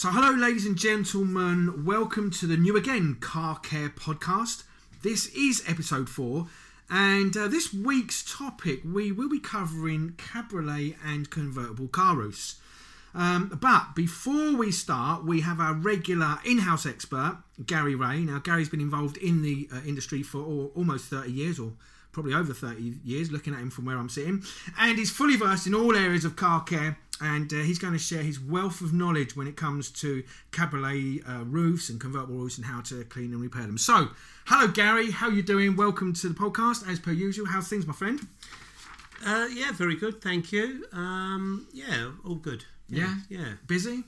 So hello ladies and gentlemen, welcome to the New Again Car Care Podcast. This is episode 4 and this week's topic we will be covering cabriolet and convertible car roofs. But before we start, we have our regular in-house expert, Gary Wray. Now Gary's been involved in the industry for almost 30 years or probably over 30 years, looking at him from where I'm sitting. And he's fully versed in all areas of car care. And he's going to share his wealth of knowledge when it comes to cabriolet roofs and convertible roofs and how to clean and repair them. So, hello Gary, how are you doing? Welcome to the podcast, as per usual. How's things, my friend? Yeah, very good, thank you. Yeah, all good. Yeah. Busy?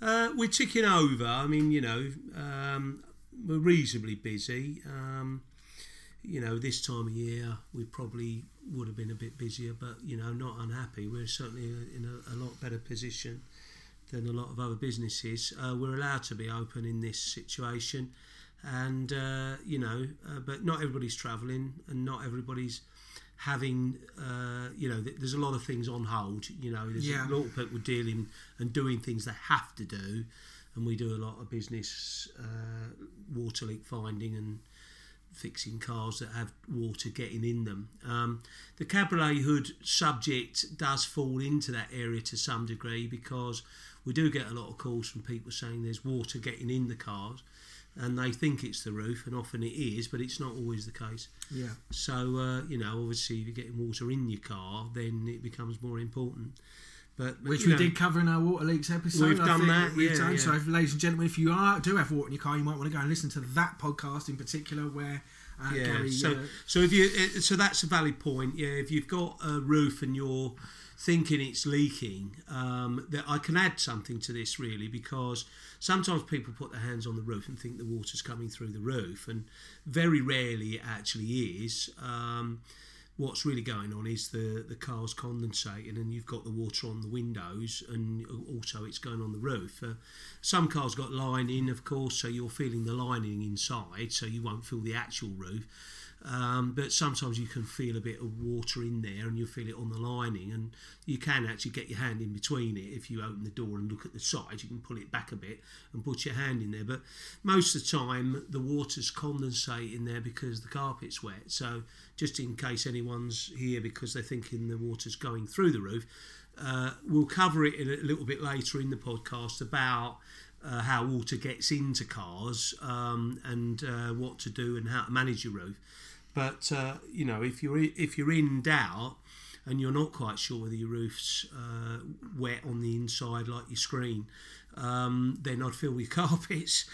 We're ticking over. I mean, you know, we're reasonably busy. You know, this time of year we probably would have been a bit busier, but you know, not unhappy. We're certainly in a lot better position than a lot of other businesses. We're allowed to be open in this situation, and you know, but not everybody's travelling and not everybody's having you know, there's a lot of things on hold. You know, there's a lot of people dealing and doing things they have to do, and we do a lot of business water leak finding and fixing cars that have water getting in them. The cabriolet hood subject does fall into that area to some degree, because we do get a lot of calls from people saying there's water getting in the cars and they think it's the roof, and often it is, but it's not always the case. So you know, obviously if you're getting water in your car, then it becomes more important. But, which we did cover in our water leaks episode. We've done that. So, if, ladies and gentlemen, if you do have water in your car, you might want to go and listen to that podcast in particular, where Gary. So if you, so that's a valid point. Yeah, if you've got a roof and you're thinking it's leaking, that I can add something to this really, because sometimes people put their hands on the roof and think the water's coming through the roof, and very rarely it actually is. What's really going on is the car's condensating and you've got the water on the windows, and also it's going on the roof. Some cars got lining, of course, so you're feeling the lining inside, so you won't feel the actual roof. But sometimes you can feel a bit of water in there and you feel it on the lining, and you can actually get your hand in between it. If you open the door and look at the side, you can pull it back a bit and put your hand in there. But most of the time the water's condensating there because the carpet's wet. So just in case anyone's here because they're thinking the water's going through the roof, we'll cover it a little bit later in the podcast about how water gets into cars, and what to do and how to manage your roof. But you know, if you're in doubt and you're not quite sure whether your roof's wet on the inside, like your screen, then I'd fill with carpets,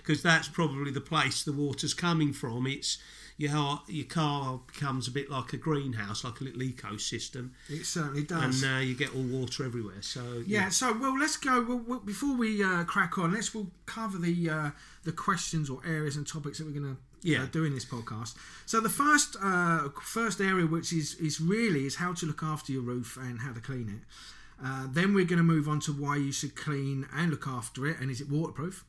because that's probably the place the water's coming from. It's your car becomes a bit like a greenhouse, like a little ecosystem. It certainly does. And you get all water everywhere. So so let's go. Well, before we crack on, we'll cover the questions or areas and topics that we're going to do in this podcast. So the first area, which is really how to look after your roof and how to clean it. Then we're going to move on to why you should clean and look after it, and is it waterproof?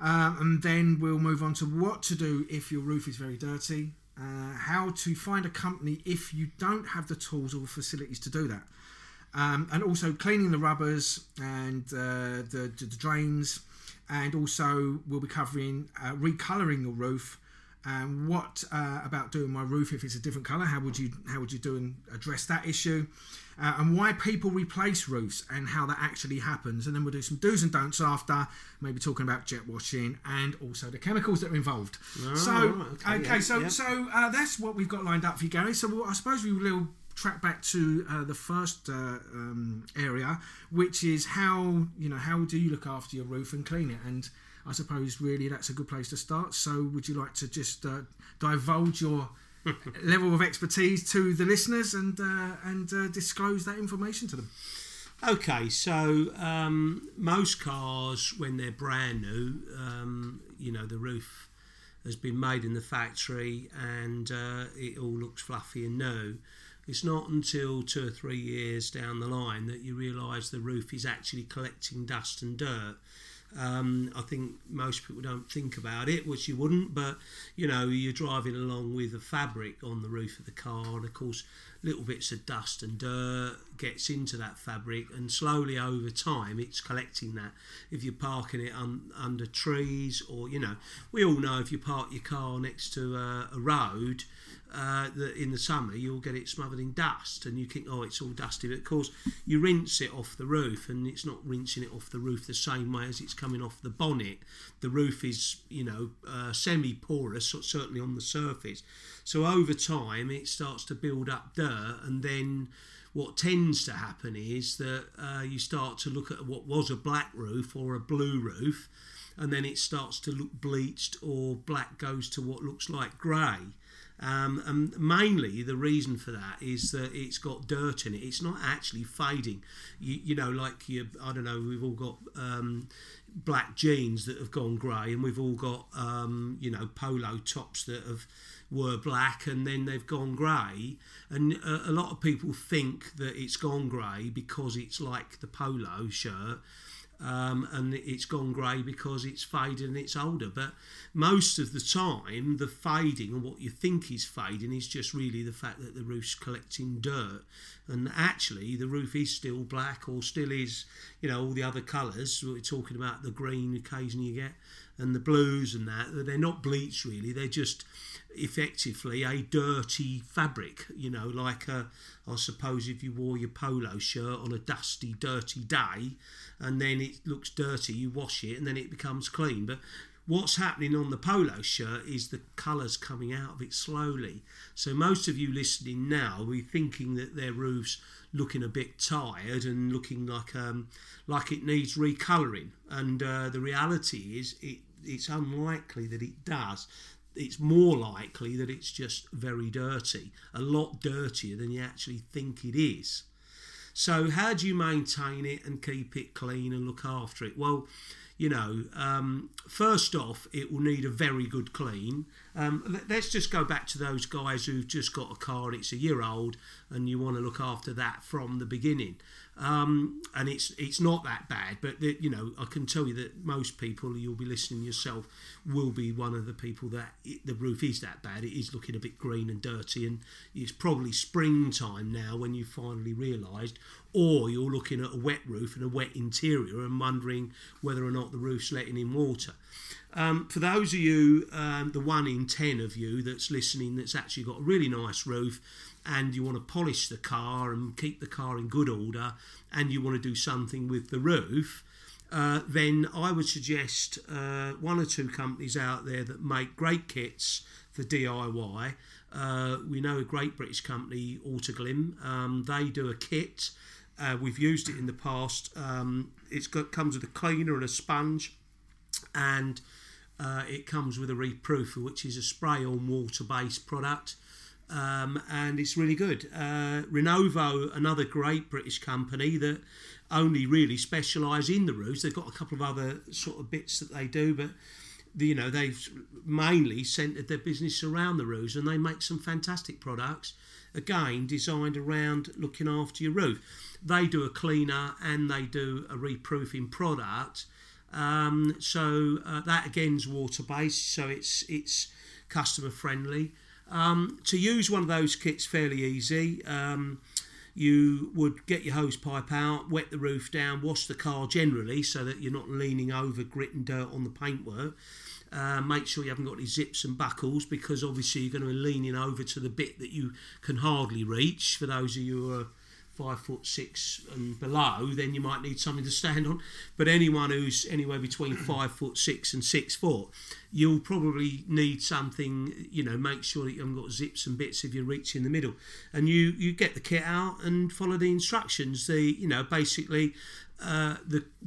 And then we'll move on to what to do if your roof is very dirty, how to find a company if you don't have the tools or facilities to do that, and also cleaning the rubbers and the drains, and also we'll be covering recolouring your roof, and what about doing my roof if it's a different colour, how would you do and address that issue, and why people replace roofs and how that actually happens. And then we'll do some do's and don'ts after, maybe talking about jet washing and also the chemicals that are involved. So that's what we've got lined up for you, Gary. So I suppose we will track back to the first area, which is how do you look after your roof and clean it. And I suppose really that's a good place to start. So would you like to just divulge your level of expertise to the listeners and disclose that information to them? Okay, so most cars, when they're brand new, you know, the roof has been made in the factory and it all looks fluffy and new. It's not until 2 or 3 years down the line that you realise the roof is actually collecting dust and dirt. I think most people don't think about it, which you wouldn't, but you know, you're driving along with a fabric on the roof of the car, and of course little bits of dust and dirt gets into that fabric, and slowly over time it's collecting that. If you're parking it under trees, or, you know, we all know if you park your car next to a road that in the summer you'll get it smothered in dust, and you think, oh, it's all dusty, but of course you rinse it off the roof, and it's not rinsing it off the roof the same way as it's coming off the bonnet. The roof is, you know, semi-porous, certainly on the surface, so over time it starts to build up dirt, and then what tends to happen is that you start to look at what was a black roof or a blue roof, and then it starts to look bleached, or black goes to what looks like grey. And mainly the reason for that is that it's got dirt in it. It's not actually fading. You know, like, I don't know, we've all got black jeans that have gone grey, and we've all got, you know, polo tops that were black and then they've gone grey. And a lot of people think that it's gone grey because it's like the polo shirt. And it's gone grey because it's faded and it's older, but most of the time the fading, and what you think is fading, is just really the fact that the roof's collecting dirt, and actually the roof is still black, or still is, you know, all the other colours we're talking about, the green occasionally you get, and the blues and that, they're not bleached really, they're just effectively a dirty fabric, you know, like I suppose if you wore your polo shirt on a dusty, dirty day, and then it looks dirty, you wash it and then it becomes clean. But what's happening on the polo shirt is the colours coming out of it slowly. So most of you listening now will be thinking that their roof's looking a bit tired and looking like it needs recolouring, and the reality is it's unlikely that it does. It's more likely that it's just very dirty, a lot dirtier than you actually think it is. So how do you maintain it and keep it clean and look after it? Well, you know, first off, it will need a very good clean. Let's just go back to those guys who've just got a car and it's a year old, and you want to look after that from the beginning. And it's not that bad, but you know, I can tell you that most people, you'll be listening yourself, will be one of the people that the roof is that bad. It is looking a bit green and dirty, and it's probably springtime now when you finally realised, or you're looking at a wet roof and a wet interior and wondering whether or not the roof's letting in water. For those of you, the 1 in 10 of you that's listening that's actually got a really nice roof, and you want to polish the car and keep the car in good order, and you want to do something with the roof, then I would suggest one or two companies out there that make great kits for DIY. We know a great British company, Autoglym. They do a kit. We've used it in the past. It comes with a cleaner and a sponge, and it comes with a reproofer, which is a spray-on water-based product. And it's really good. Renovo, another great British company that only really specialise in the roofs. They've got a couple of other sort of bits that they do, but you know, they've mainly centred their business around the roofs, and they make some fantastic products, again designed around looking after your roof. They do a cleaner and they do a reproofing product. So that again's water-based, so it's customer friendly. To use one of those kits, fairly easy. You would get your hose pipe out, wet the roof down, wash the car generally so that you're not leaning over grit and dirt on the paintwork. Make sure you haven't got any zips and buckles, because obviously you're going to be leaning over to the bit that you can hardly reach. For those of you who are 5'6" and below, then you might need something to stand on. But anyone who's anywhere between 5'6" and 6', you'll probably need something. You know, make sure that you haven't got zips and bits if you're reaching the middle. And you get the kit out and follow the instructions. The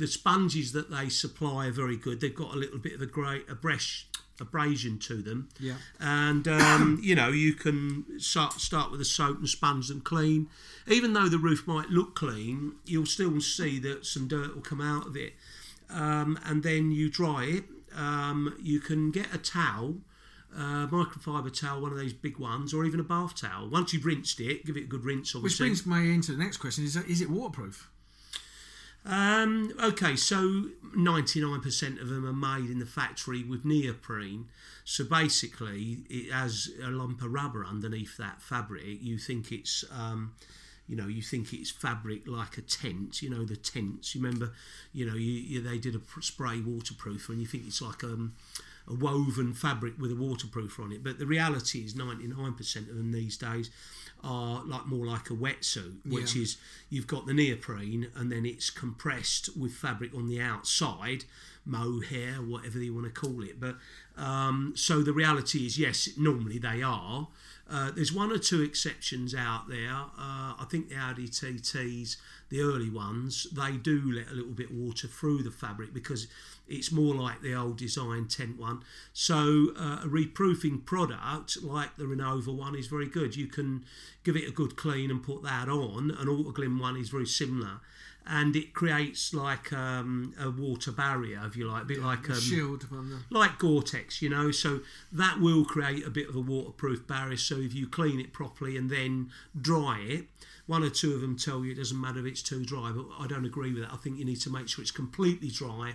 sponges that they supply are very good. They've got a little bit of abrasion to them, yeah. And you know, you can start with a soap and sponge them clean. Even though the roof might look clean, you'll still see that some dirt will come out of it, and then you dry it. You can get a towel, microfiber towel, one of those big ones, or even a bath towel. Once you've rinsed it, give it a good rinse, obviously. Which brings me into the next question: is it waterproof? Okay, so 99% of them are made in the factory with neoprene. So basically, it has a lump of rubber underneath that fabric. You think it's you know, you think it's fabric like a tent, you know, the tents. You remember, you know, they did a spray waterproofer and you think it's like a woven fabric with a waterproofer on it. But the reality is 99% of them these days are like more like a wetsuit, which is you've got the neoprene and then it's compressed with fabric on the outside, mohair, whatever you want to call it. But so the reality is, yes, normally they are. There's one or two exceptions out there. I think the Audi TTs, the early ones, they do let a little bit of water through the fabric because it's more like the old design tent one. So a reproofing product like the Renovo one is very good. You can give it a good clean and put that on. An Autoglym one is very similar. And it creates like a water barrier, if you like, a bit like a shield, like Gore Tex, you know. So that will create a bit of a waterproof barrier. So if you clean it properly and then dry it, one or two of them tell you it doesn't matter if it's too dry, but I don't agree with that. I think you need to make sure it's completely dry.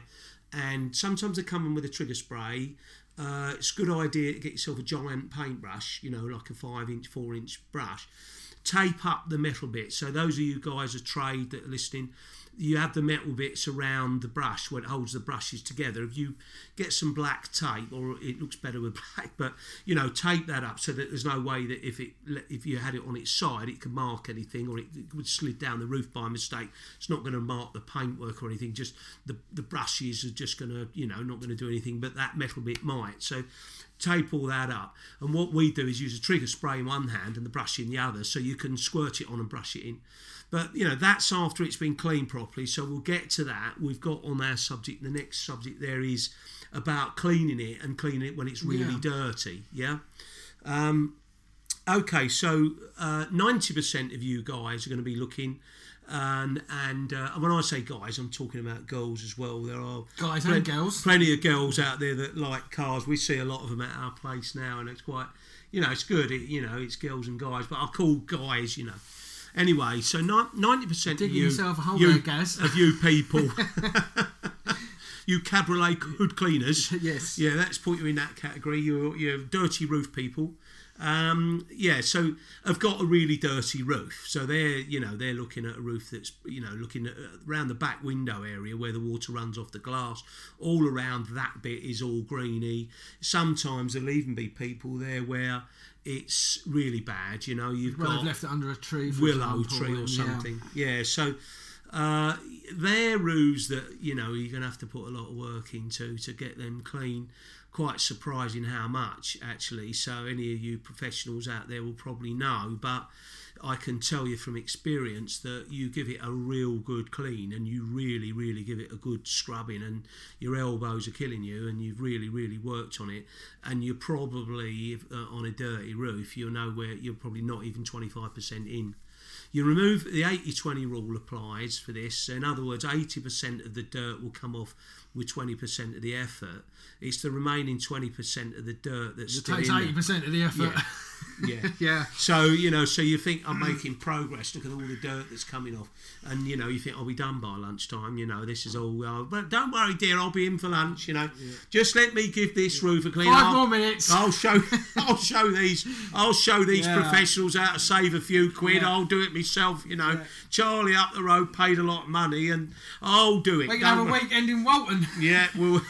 And sometimes they come in with a trigger spray. It's a good idea to get yourself a giant paintbrush, you know, like a 5-inch, 4-inch brush. Tape up the metal bits. So those of you guys of trade that are listening, you have the metal bits around the brush where it holds the brushes together. If you get some black tape, or it looks better with black, but you know, tape that up so that there's no way that if you had it on its side, it could mark anything, or it would slid down the roof by mistake. It's not going to mark the paintwork or anything. Just the brushes are just going to, you know, not going to do anything, but that metal bit might. So tape all that up, and what we do is use a trigger spray in one hand and the brush in the other, so you can squirt it on and brush it in. But you know, that's after it's been cleaned properly, so we'll get to that. We've got on our subject, the next subject there is about cleaning it, and cleaning it when it's really dirty. Okay, so 90% of you guys are going to be looking. And when I say guys, I'm talking about girls as well. There are guys and girls, plenty of girls out there that like cars. We see a lot of them at our place now, and it's quite, you know, it's good. You know, it's girls and guys, but I call guys, you know. Anyway, so 90% of you people, you cabriolet hood cleaners. Yes, yeah, let's put you in that category. You're dirty roof people. So I've got a really dirty roof, so they're looking at a roof that's, you know, looking at around the back window area where the water runs off the glass, all around that bit is all greeny. Sometimes there'll even be people there where it's really bad, you know, you've got left it under a tree, willow tree or something. So they're roofs that, you know, you're going to have to put a lot of work into to get them clean. Quite surprising how much, actually. So any of you professionals out there will probably know, but I can tell you from experience that you give it a real good clean, and you really, really give it a good scrubbing, and your elbows are killing you, and you've really, really worked on it, and you're probably on a dirty roof, you're nowhere, you're probably not even 25% in. You remove the 80-20 rule applies for this. In other words, 80% of the dirt will come off with 20% of the effort. It's the remaining 20% of the dirt that's still in there. It takes 80% of the effort. Yeah. So, you know, so you think I'm making progress. Look at all the dirt that's coming off. And, you know, you think I'll be done by lunchtime. You know, this is all... but don't worry, dear, I'll be in for lunch, you know. Yeah. Just let me give this roof a clean up. 5 more minutes. I'll show these professionals how to save a few quid. Yeah. I'll do it myself, you know. Yeah. Charlie up the road paid a lot of money, and I'll do it. We can have a weekend in Walton. Yeah, well,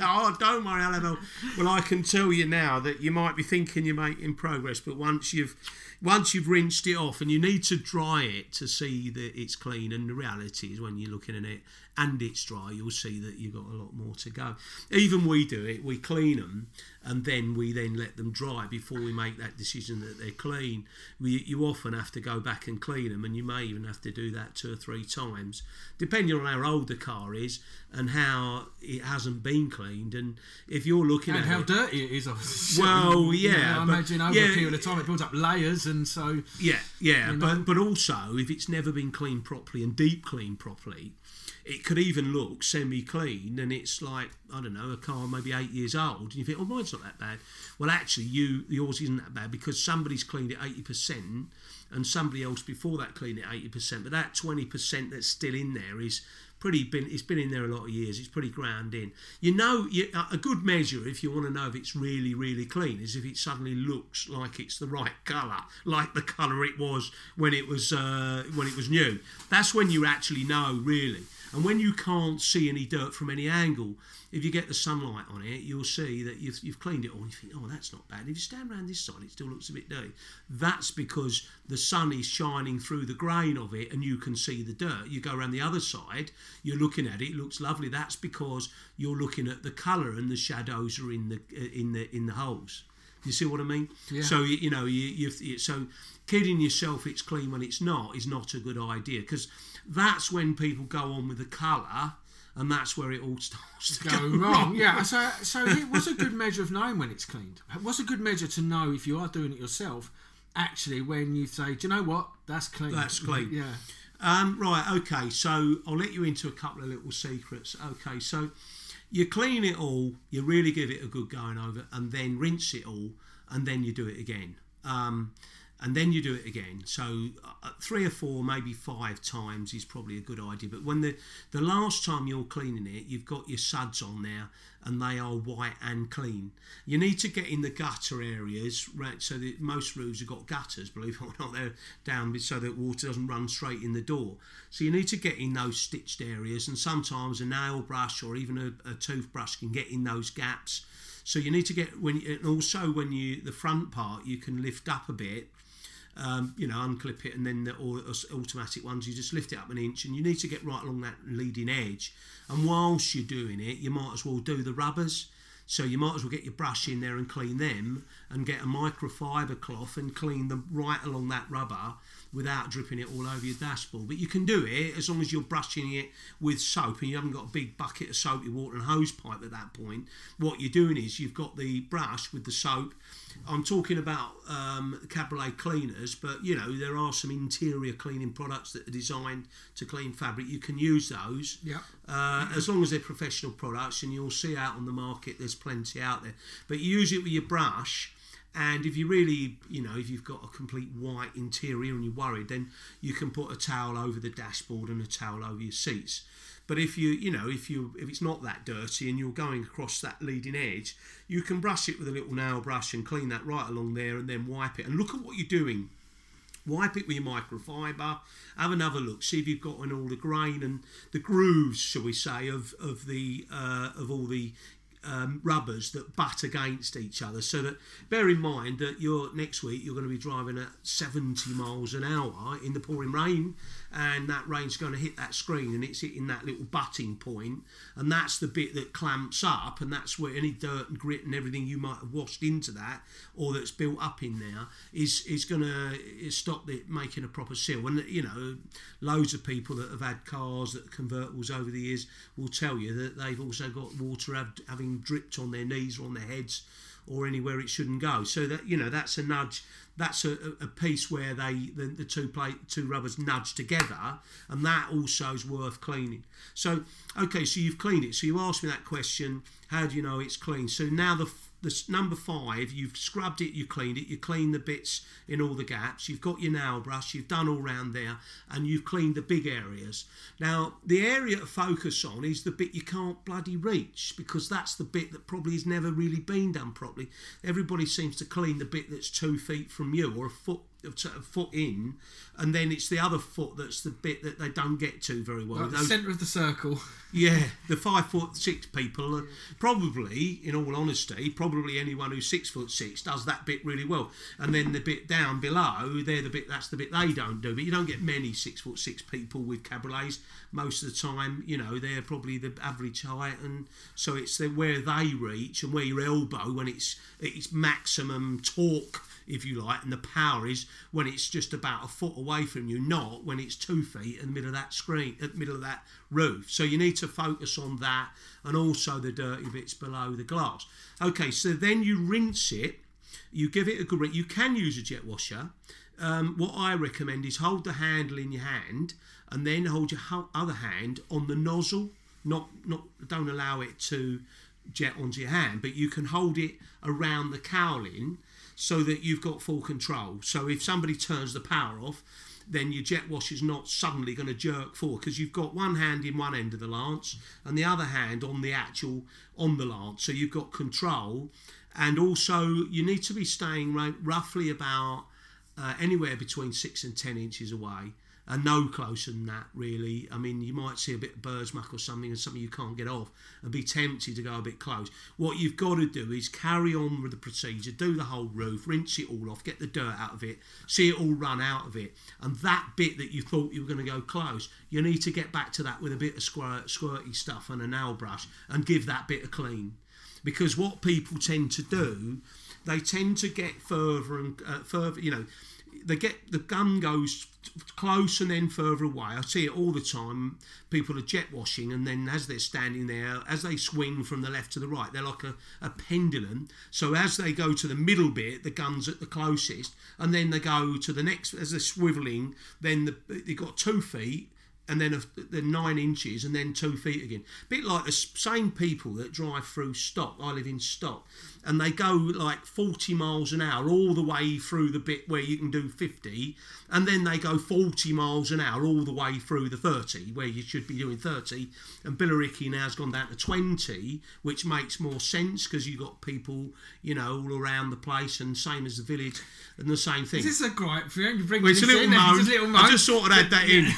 oh, don't worry, Eleanor. Well, I can tell you now that you might be thinking you're making progress, but once you've rinsed it off, and you need to dry it to see that it's clean. And the reality is, when you're looking at it and it's dry, you'll see that you've got a lot more to go. Even we do it. We clean them, and then we let them dry before we make that decision that they're clean. You often have to go back and clean them, and you may even have to do that 2 or 3 times, depending on how old the car is and how it hasn't been cleaned. And if you're looking at how dirty it is, obviously. Well, yeah. You know, I imagine over a period of time it builds up layers, and so... Yeah, you know. But also, if it's never been cleaned properly and deep cleaned properly, it could even look semi-clean, and it's like, I don't know, a car maybe 8 years old, and you think, oh, mine's not that bad. Well, actually, yours isn't that bad because somebody's cleaned it 80% and somebody else before that cleaned it 80%, but that 20% that's still in there is it's been in there a lot of years. It's pretty ground in. A good measure, if you want to know if it's really, really clean, is if it suddenly looks like it's the right colour, like the colour it was when it was new. That's when you actually know, really. And when you can't see any dirt from any angle, if you get the sunlight on it, you'll see that you've cleaned it all. You think, oh, that's not bad. If you stand around this side, it still looks a bit dirty. That's because the sun is shining through the grain of it and you can see the dirt. You go around the other side, you're looking at it, it looks lovely. That's because you're looking at the colour and the shadows are in the holes. You see what I mean? Yeah. So, so kidding yourself it's clean when it's not is not a good idea, because that's when people go on with the colour and that's where it all starts to go wrong. Yeah, so it was a good measure of knowing when it's cleaned. It was a good measure to know if you are doing it yourself, actually, when you say, do you know what, that's clean. That's clean. Yeah. Right, okay, so I'll let you into a couple of little secrets. Okay, so you clean it all, you really give it a good going over, and then rinse it all, and then you do it again. So 3 or 4, maybe 5 times is probably a good idea. But when the last time you're cleaning it, you've got your suds on there and they are white and clean. You need to get in the gutter areas, right? So that most roofs have got gutters, believe it or not, they're down so that water doesn't run straight in the door. So you need to get in those stitched areas, and sometimes a nail brush or even a toothbrush can get in those gaps. So you need to get the front part you can lift up a bit. Unclip it, and then automatic ones, you just lift it up an inch, and you need to get right along that leading edge. And whilst you're doing it, you might as well do the rubbers. So you might as well get your brush in there and clean them, and get a microfiber cloth and clean them right along that rubber without dripping it all over your dashboard. But you can do it as long as you're brushing it with soap and you haven't got a big bucket of soapy water and hose pipe at that point. What you're doing is you've got the brush with the soap. I'm talking about Cabriolet cleaners, but there are some interior cleaning products that are designed to clean fabric. You can use those, as long as they're professional products, and you'll see out on the market there's plenty out there. But you use it with your brush, and if you really, if you've got a complete white interior and you're worried, then you can put a towel over the dashboard and a towel over your seats. But if if it's not that dirty and you're going across that leading edge, you can brush it with a little nail brush and clean that right along there, and then wipe it. And look at what you're doing. Wipe it with your microfiber. Have another look. See if you've got in all the grain and the grooves, shall we say, of all the rubbers that butt against each other. So that, bear in mind that next week you're going to be driving at 70 miles an hour in the pouring rain, and that rain's going to hit that screen and it's hitting that little butting point, and that's the bit that clamps up, and that's where any dirt and grit and everything you might have washed into that or that's built up in there is going to stop it making a proper seal. And loads of people that have had cars that are convertibles over the years will tell you that they've also got water having dripped on their knees or on their heads or anywhere it shouldn't go. So that that's a nudge. That's a piece where the two rubbers nudge together, and that also is worth cleaning. So okay, so you've cleaned it. So you asked me that question. How do you know it's clean? So now the number 5, you've scrubbed it, you cleaned it, you cleaned the bits in all the gaps, you've got your nail brush, you've done all round there, and you've cleaned the big areas. Now, the area to focus on is the bit you can't bloody reach, because that's the bit that probably has never really been done properly. Everybody seems to clean the bit that's 2 feet from you, or a foot in, and then it's the other foot that's the bit that they don't get to very well. Like the centre of the circle. Yeah, the 5'6" people, probably, in all honesty, anyone who's 6'6" does that bit really well. And then the bit down below, that's the bit they don't do. But you don't get many 6'6" people with cabriolets. Most of the time, they're probably the average height, and so it's where they reach and where your elbow, when it's maximum torque, if you like, and the power is when it's just about a foot away from you, not when it's 2 feet in the middle of that screen, at the middle of that roof. So you need to focus on that, and also the dirty bits below the glass. Okay, so then you rinse it, you give it a good rinse. You can use a jet washer. What I recommend is hold the handle in your hand and then hold your other hand on the nozzle. Don't allow it to jet onto your hand, but you can hold it around the cowling so that you've got full control. So if somebody turns the power off, then your jet wash is not suddenly going to jerk forward, because you've got one hand in one end of the lance and the other hand on the lance, so you've got control. And also you need to be staying roughly about anywhere between 6 and 10 inches away, and no closer than that, really. I mean, you might see a bit of bird's muck or something, and something you can't get off, and be tempted to go a bit close. What you've got to do is carry on with the procedure, do the whole roof, rinse it all off, get the dirt out of it, see it all run out of it. And that bit that you thought you were going to go close, you need to get back to that with a bit of squirty stuff and a nail brush, and give that bit a clean. Because what people tend to do, they tend to get further and further, you know, they get the gun goes close and then further away. I see it all the time. People are jet washing, and then as they're standing there, as they swing from the left to the right, they're like a pendulum. So as they go to the middle bit, the gun's at the closest, and then they go to the next as they're swiveling. Then they've got 2 feet, and then the 9 inches, and then 2 feet again. Bit like the same people that drive through Stock. I live in Stock, and they go like 40 miles an hour all the way through the bit where you can do 50, and then they go 40 miles an hour all the way through the 30, where you should be doing 30, and Billericay now has gone down to 20, which makes more sense, because you've got people, you know, all around the place, and same as the village, and the same thing. Is this a gripe for you? You're bringing this in? It's a little moan. I just sort of had that in.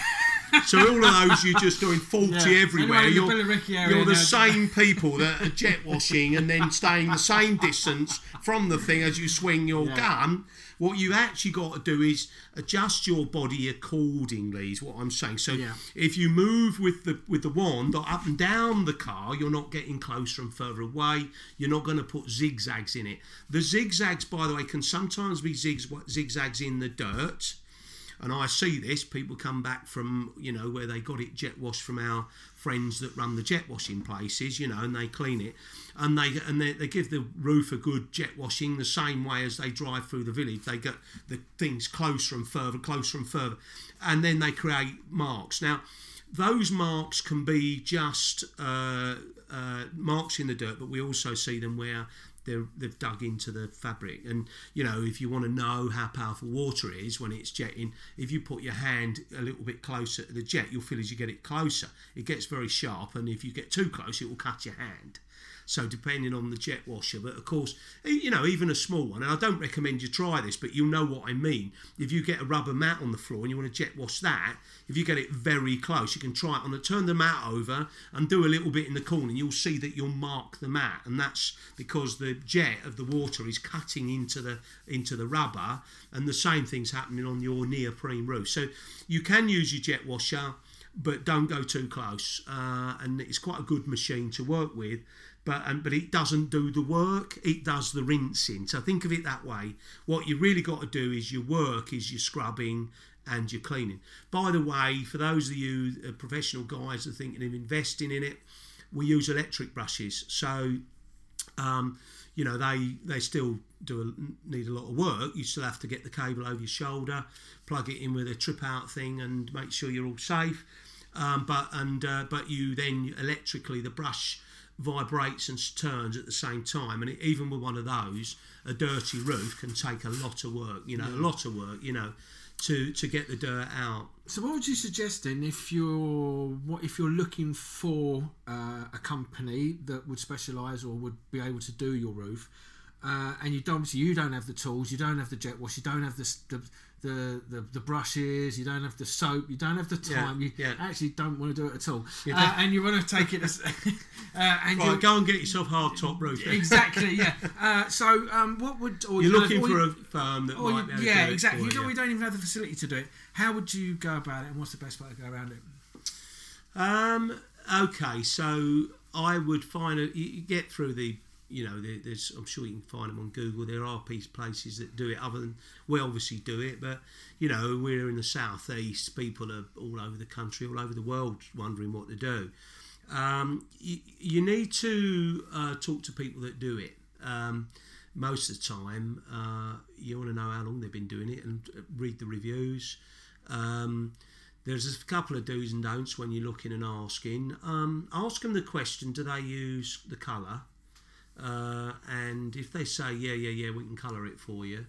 So all of those, you're just doing 40 everywhere. You're the same people that are jet washing and then staying the same distance from the thing as you swing your gun. What you actually got to do is adjust your body accordingly, is what I'm saying. So if you move with the wand up and down the car, you're not getting closer and further away. You're not going to put zigzags in it. The zigzags, by the way, can sometimes be zigzags in the dirt. And I see this, people come back from, you know, where they got it jet washed from our friends that run the jet washing places, you know, and they clean it. And they give the roof a good jet washing, the same way as they drive through the village. They get the things closer and further. And then they create marks. Now, those marks can be just marks in the dirt, but we also see them where they've dug into the fabric. And, you know, if you want to know how powerful water is when it's jetting, if you put your hand a little bit closer to the jet, you'll feel as you get it closer, it gets very sharp, and if you get too close, it will cut your hand. So depending on the jet washer, but of course, you know, even a small one, and I don't recommend you try this, but you'll know what I mean. If you get a rubber mat on the floor and you want to jet wash that, if you get it very close, you can try it on the, turn the mat over and do a little bit in the corner, and you'll see that you'll mark the mat, and that's because the jet of the water is cutting into the rubber, and the same thing's happening on your neoprene roof. So you can use your jet washer, but don't go too close, and it's quite a good machine to work with. But it doesn't do the work, it does the rinsing. So think of it that way. What you really got to do is your work is your scrubbing and your cleaning. By the way, for those of you professional guys that are thinking of investing in it, we use electric brushes. So, you know, they still do need a lot of work. You still have to get the cable over your shoulder, plug it in with a trip out thing, and make sure you're all safe. But you then electrically, the brush vibrates and turns at the same time, and even with one of those, a dirty roof can take a lot of work, you know, a lot of work, you know, to get the dirt out. So what would you suggest then if you're looking for a company that would specialise or would be able to do your roof, and you don't have the tools, you don't have the jet wash, you don't have the brushes, you don't have the soap, you don't have the time, actually don't want to do it at all, and you want to take it as, and right, go and get yourself hard top roof then. Exactly, yeah. What would, or you're looking for a firm that might be able to do it. Yeah, exactly. We don't even have the facility to do it. How would you go about it, and what's the best way to go around it? Okay, so I would find you get through the, you know, there's, I'm sure you can find them on Google. There are places that do it, other than we obviously do it, but, you know, we're in the southeast. People are all over the country, all over the world, wondering what to do. You need to talk to people that do it. Most of the time, you want to know how long they've been doing it, and read the reviews. There's a couple of do's and don'ts when you're looking and asking. Ask them the question: do they use the colour? And if they say yeah, we can colour it for you,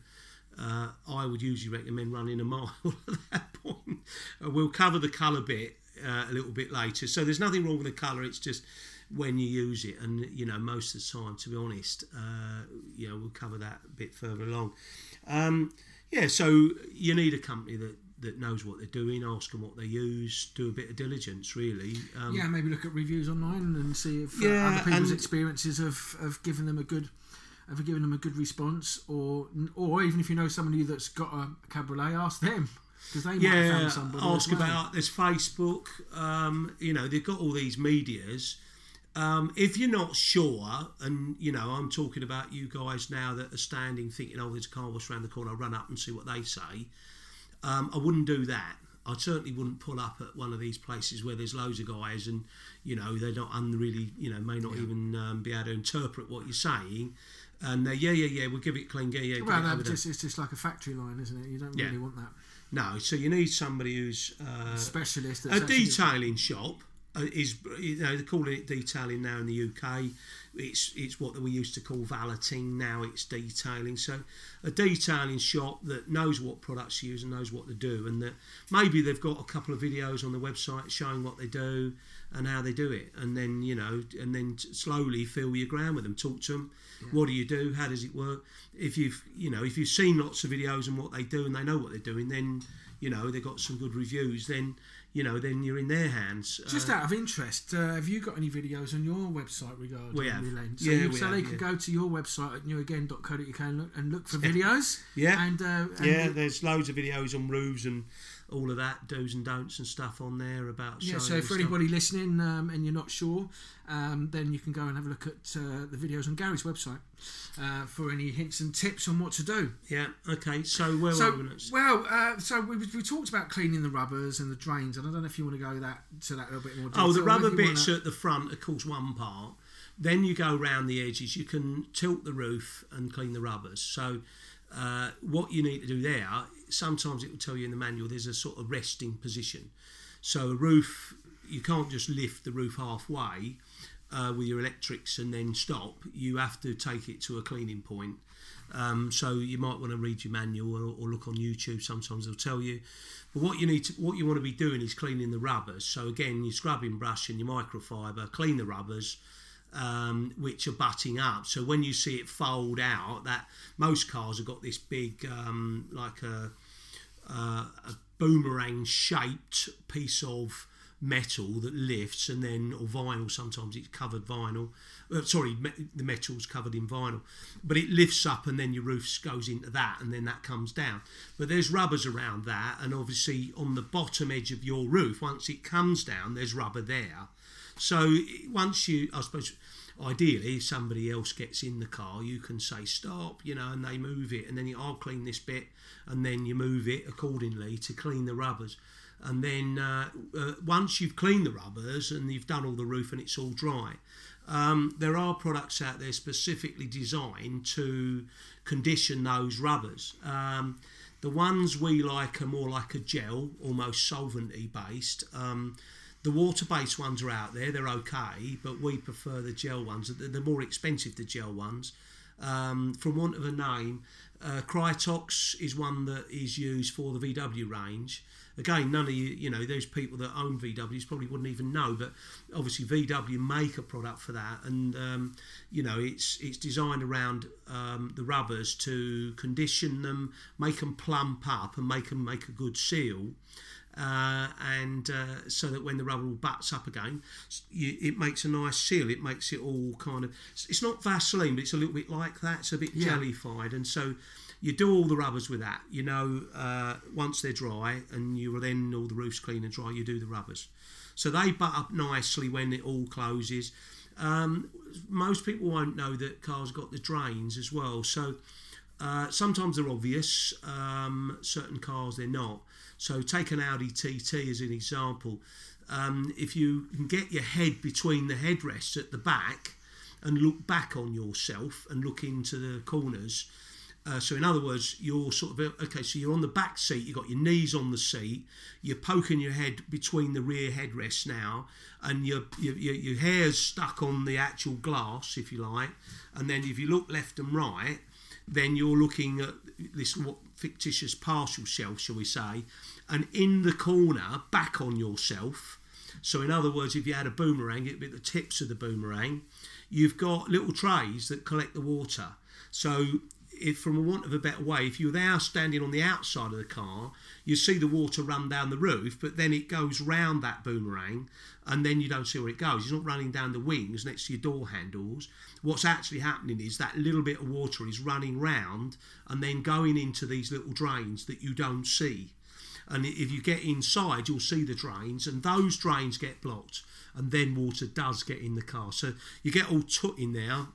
I would usually recommend running a mile at that important. We'll cover the colour bit a little bit later. So there's nothing wrong with the colour, it's just when you use it, and you know, most of the time, to be honest, you know, we'll cover that a bit further along. Yeah, so you need a company that knows what they're doing. Ask them what they use, do a bit of diligence, really. Yeah, maybe look at reviews online and see if other people's experiences have given them a good response, or even if you know somebody that's got a Cabriolet, ask them, because they might have found somebody. Ask about, there's Facebook, you know, they've got all these medias. If you're not sure, and you know, I'm talking about you guys now that are standing thinking, oh, there's a car wash around the corner, I'll run up and see what they say. I wouldn't do that. I certainly wouldn't pull up at one of these places where there's loads of guys and, you know, they're not really, you know, may not even be able to interpret what you're saying. And we'll give it clean. Well, no, it's just like a factory line, isn't it? You don't really want that. No, so you need somebody who's a specialist. A detailing shop is, you know, they're calling it detailing now in the UK. It's what we used to call valeting. Now it's detailing. So a detailing shop that knows what products to use and knows what to do, and that maybe they've got a couple of videos on the website showing what they do and how they do it, and then, you know, and then slowly feel your ground with them. Talk to them. What do you do? How does it work? If you've seen lots of videos and what they do, and they know what they're doing, then, you know, they've got some good reviews, then, you know, then you're in their hands. Just out of interest, have you got any videos on your website regarding Relent? So, they can go to your website at newagain.co.uk and look for videos. Yeah. And there's loads of videos on roofs and all of that, do's and don'ts and stuff on there about. Yeah, so for anybody listening and you're not sure, then you can go and have a look at the videos on Gary's website for any hints and tips on what to do. Yeah, okay, so where were we next? Well, so we talked about cleaning the rubbers and the drains, and I don't know if you want to go to that a little bit more detail. Oh, the rubber bits at the front, of course, one part. Then you go round the edges, you can tilt the roof and clean the rubbers. So what you need to do there, sometimes it will tell you in the manual, there's a sort of resting position. So a roof, you can't just lift the roof halfway with your electrics and then stop. You have to take it to a cleaning point. So you might want to read your manual or look on YouTube. Sometimes they'll tell you. But what you want to be doing is cleaning the rubbers. So again, your scrubbing brush and your microfiber, clean the rubbers, which are butting up. So when you see it fold out, that most cars have got this big like a boomerang shaped piece of metal that lifts, and then, or vinyl, sometimes it's covered vinyl, the metal's covered in vinyl, but it lifts up and then your roof goes into that, and then that comes down. But there's rubbers around that, and obviously on the bottom edge of your roof, once it comes down, there's rubber there. So once you, I suppose, ideally, if somebody else gets in the car, you can say stop, you know, and they move it, and then I'll clean this bit, and then you move it accordingly to clean the rubbers. And then once you've cleaned the rubbers and you've done all the roof and it's all dry, there are products out there specifically designed to condition those rubbers. The ones we like are more like a gel, almost solvent-y based. The water-based ones are out there, they're okay, but we prefer the gel ones. They're more expensive, the gel ones. From want of a name, Krytox is one that is used for the VW range. Again, none of you know, those people that own VWs probably wouldn't even know, but obviously VW make a product for that, and you know, it's designed around the rubbers to condition them, make them plump up, and make them make a good seal. And so that when the rubber all butts up again, it makes a nice seal. It makes it all kind of, it's not Vaseline, but it's a little bit like that. It's a bit jellified. And so you do all the rubbers with that, you know, once they're dry, and you will then, all the roof's clean and dry, you do the rubbers. So they butt up nicely when it all closes. Most people won't know that cars got the drains as well. So sometimes they're obvious, certain cars they're not. So take an Audi TT as an example. If you can get your head between the headrests at the back and look back on yourself and look into the corners. So in other words, you're sort of, okay, so you're on the back seat, you've got your knees on the seat, you're poking your head between the rear headrests now, and your hair's stuck on the actual glass, if you like. And then if you look left and right, then you're looking at this, what fictitious partial shelf, shall we say, and in the corner, back on your shelf. So in other words, if you had a boomerang, it'd be the tips of the boomerang. You've got little trays that collect the water. So if, from a want of a better way, if you're now standing on the outside of the car, you see the water run down the roof, but then it goes round that boomerang and then you don't see where it goes. It's not running down the wings next to your door handles. What's actually happening is that little bit of water is running round and then going into these little drains that you don't see. And if you get inside, you'll see the drains, and those drains get blocked, and then water does get in the car. So you get all toot in there,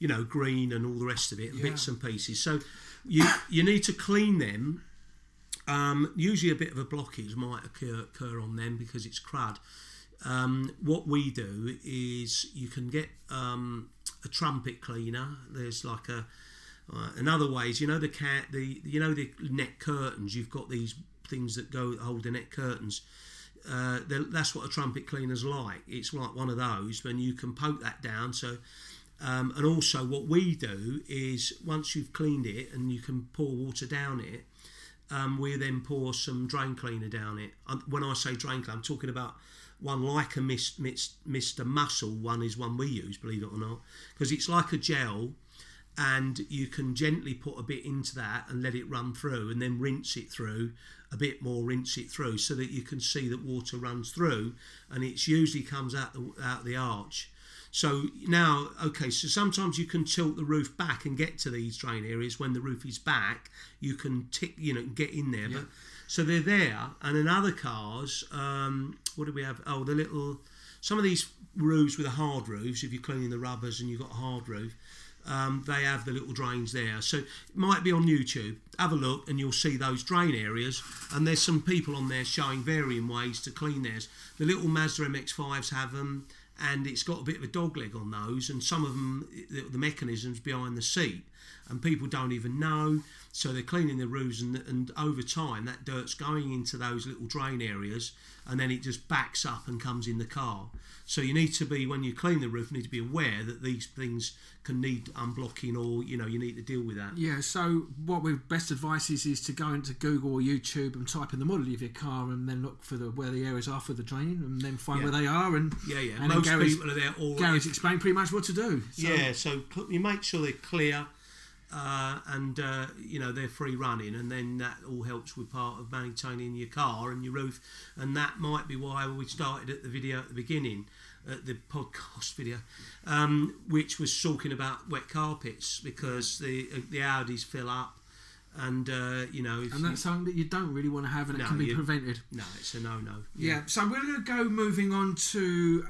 you know, green and all the rest of it, and bits and pieces. So you need to clean them. Usually a bit of a blockage might occur on them because it's crud. What we do is you can get a trumpet cleaner. There's like a... another way is, you know, the net curtains. You've got these things that go hold the net curtains. That's what a trumpet cleaner's like. It's like one of those when you can poke that down. So, and also what we do is once you've cleaned it and you can pour water down it, we then pour some drain cleaner down it. When I say drain cleaner, I'm talking about one like a Mr Muscle. One is one we use, believe it or not, because it's like a gel. And you can gently put a bit into that and let it run through, and then rinse it through a bit more, rinse it through, so that you can see that water runs through, and it usually comes out the arch. So now, okay, so sometimes you can tilt the roof back and get to these drain areas. When the roof is back, you can get in there. Yeah. But so they're there, and in other cars, what do we have? Oh, the little, some of these roofs with the hard roofs. If you're cleaning the rubbers and you've got a hard roof. They have the little drains there, so it might be on YouTube. Have a look and you'll see those drain areas, and there's some people on there showing varying ways to clean theirs. The little Mazda MX-5s have them, and it's got a bit of a dog leg on those, and some of them, the mechanism's behind the seat, and people don't even know, so they're cleaning the roofs, and over time that dirt's going into those little drain areas, and then it just backs up and comes in the car. So you need to be, when you clean the roof, you need to be aware that these things can need unblocking, or you need to deal with that. Yeah, so what we best advice is to go into Google or YouTube and type in the model of your car, and then look for where the areas are for the draining, and then find where they are. And and most people are there already. Gary's explained pretty much what to do. So. Yeah, so you make sure they're clear. And they're free running, and then that all helps with part of maintaining your car and your roof. And that might be why we started the podcast video, which was talking about wet carpets, because the Audis fill up, and and that's something that you don't really want to have, and it can be prevented. No, it's a no. Yeah. So we're going to go moving on to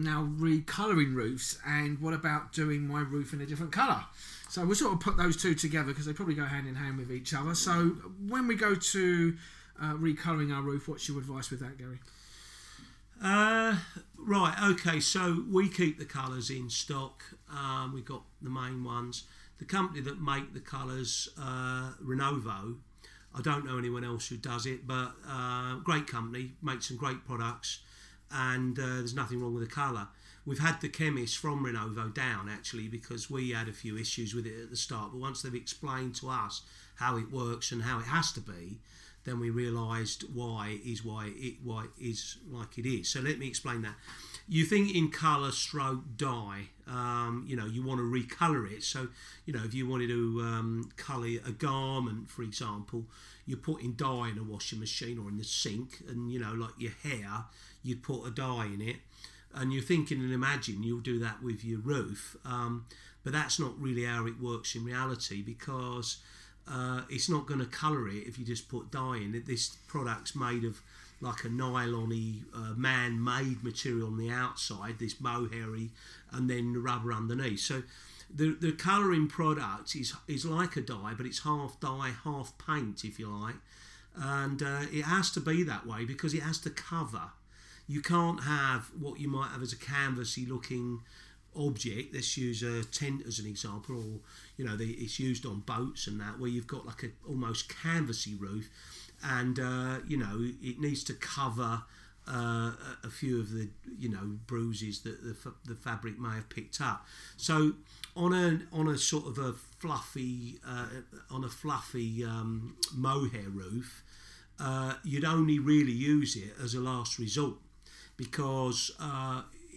now recolouring roofs, and what about doing my roof in a different colour? So we'll sort of put those two together because they probably go hand in hand with each other. So when we go to recolouring our roof, what's your advice with that, Gary? Right, okay, so we keep the colours in stock. We've got the main ones. The company that make the colours, Renovo, I don't know anyone else who does it, but great company, makes some great products, and there's nothing wrong with the colour. We've had the chemist from Renovo down, actually, because we had a few issues with it at the start. But once they've explained to us how it works and how it has to be, then we realised why it is like it is. So let me explain that. You think in colour stroke dye, you want to recolour it. So, if you wanted to colour a garment, for example, you're putting dye in a washing machine or in the sink, and, like your hair, you'd put a dye in it. And you're thinking and imagine you'll do that with your roof, but that's not really how it works in reality, because it's not going to colour it if you just put dye in. This product's made of like a nylon-y, man-made material on the outside, this mohairy, and then rubber underneath. So the colouring product is like a dye, but it's half dye, half paint, if you like, and it has to be that way because it has to cover. You can't have what you might have as a canvassy looking object. Let's use a tent as an example, or it's used on boats and that, where you've got like a almost canvassy roof, and it needs to cover a few of the, you know, bruises that the fabric may have picked up. So on a fluffy mohair roof, you'd only really use it as a last resort, because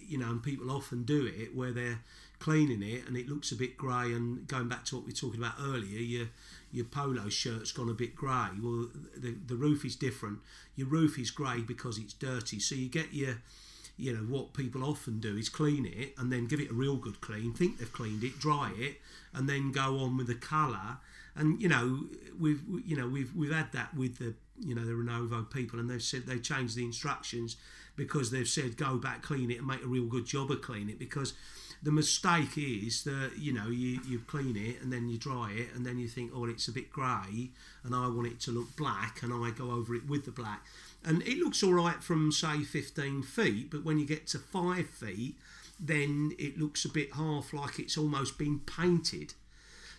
you know, and people often do it where they're cleaning it and it looks a bit grey, and going back to what we were talking about earlier, your polo shirt's gone a bit grey. Well, the roof is different. Your roof is grey because it's dirty, so you get your, you know, what people often do is clean it and then give it a real good clean, think they've cleaned it, dry it, and then go on with the colour. And you know, we've had that with the, you know, the Renovo people, and they've said they changed the instructions because they've said go back, clean it, and make a real good job of cleaning it, because the mistake is that, you know, you clean it and then you dry it and then you think, oh, it's a bit grey and I want it to look black, and I go over it with the black. And it looks all right from, say, 15 feet, but when you get to 5 feet, then it looks a bit half like it's almost been painted.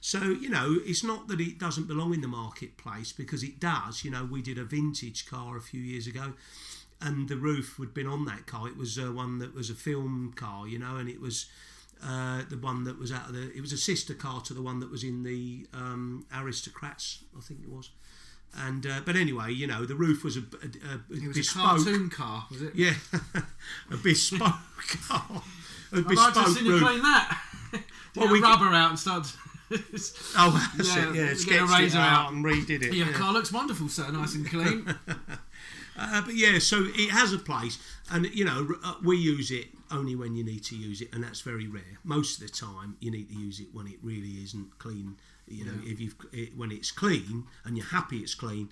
So, you know, it's not that it doesn't belong in the marketplace, because it does. You know, we did a vintage car a few years ago, and the roof had been on that car. It was one that was a film car, you know, and it was the one that was out of it was a sister car to the one that was in the Aristocrats, I think it was. And but anyway, you know, the roof was a it was bespoke, a cartoon car, was it? Yeah, a bespoke car. A bespoke, I'd like to see you clean that. Well, we rubber out and started. Oh, that's it. Yeah, get a razor out and redid it. Your car looks wonderful, sir. Nice and clean. But yeah, so it has a place, and you know, we use it only when you need to use it, and that's very rare. Most of the time, you need to use it when it really isn't clean. You know, when it's clean and you're happy it's clean,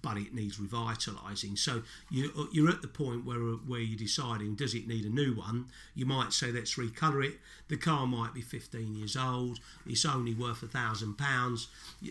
but it needs revitalising. So you're at the point where you're deciding, does it need a new one? You might say, let's recolour it. The car might be 15 years old. It's only worth £1,000,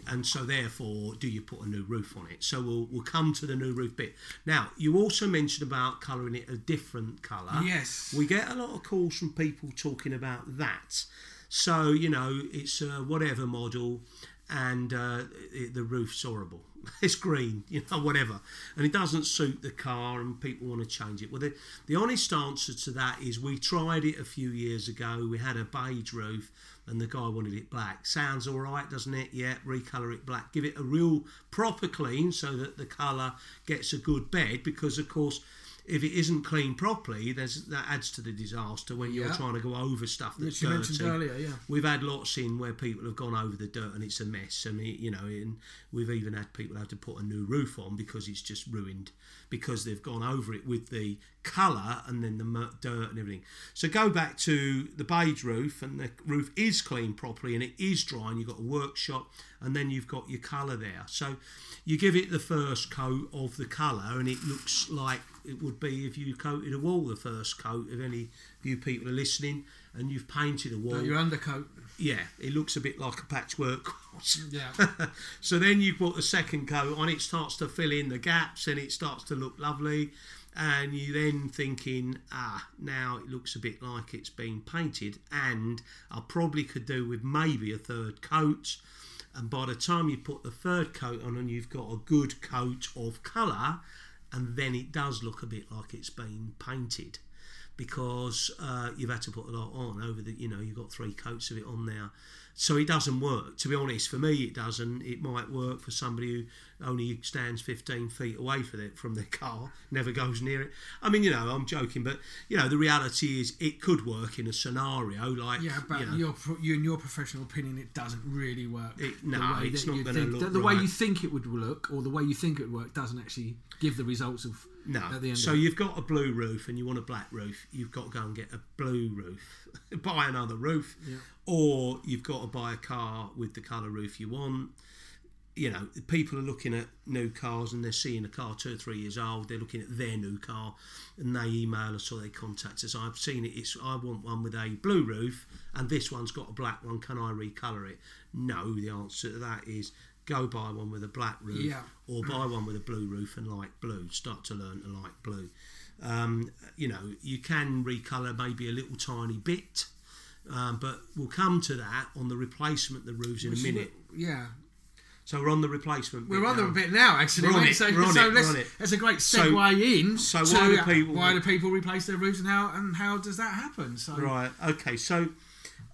and so therefore, do you put a new roof on it? So we'll come to the new roof bit. Now, you also mentioned about colouring it a different colour. Yes. We get a lot of calls from people talking about that. So, you know, it's whatever model, and the roof's horrible. It's green, you know, whatever. And it doesn't suit the car, and people want to change it. Well, the honest answer to that is we tried it a few years ago. We had a beige roof, and the guy wanted it black. Sounds all right, doesn't it? Yeah, recolour it black. Give it a real proper clean so that the colour gets a good bed, because, of course, if it isn't cleaned properly, that adds to the disaster when you're trying to go over stuff that's dirty. Which you mentioned earlier, yeah. We've had lots in where people have gone over the dirt and it's a mess. I mean, you know, and we've even had people have to put a new roof on because it's just ruined, because they've gone over it with the colour and then the dirt and everything. So go back to the beige roof, and the roof is cleaned properly and it is dry, and you've got a workshop, and then you've got your colour there. So you give it the first coat of the colour, and it looks like it would be if you coated a wall, the first coat. If any of you people are listening and you've painted a wall, your undercoat, yeah, it looks a bit like a patchwork quilt. Yeah. So then you put the second coat on, it starts to fill in the gaps and it starts to look lovely, and you then thinking, now it looks a bit like it's been painted, and I probably could do with maybe a third coat. And by the time you put the third coat on and you've got a good coat of colour, and then it does look a bit like it's been painted, because you've had to put a lot on over the, you know, you've got 3 coats of it on now. So it doesn't work. To be honest, for me it doesn't. It might work for somebody who only stands 15 feet away from their car, never goes near it. I mean, you know, I'm joking, but, you know, the reality is it could work in a scenario like... Yeah, but in your professional opinion, it doesn't really work. It's not going to look right. The way you think it would look, or the way you think it would work, doesn't actually give the results of... No. At the end so you've got a blue roof and you want a black roof, you've got to go and get a blue roof. Buy another roof. Yeah. Or you've got to buy a car with the colour roof you want. You know, people are looking at new cars and they're seeing a car 2 or 3 years old. They're looking at their new car and they email us or they contact us. I've seen it. I want one with a blue roof and this one's got a black one. Can I recolour it? No, the answer to that is go buy one with a black roof or buy one with a blue roof and light blue. Start to learn to like blue. You know, you can recolour maybe a little tiny bit. But we'll come to that on the replacement of the roofs in a minute. So we're on the replacement bit. We're on the bit now, actually. That's a great segue so why do people replace their roofs, and how does that happen? So right, okay. So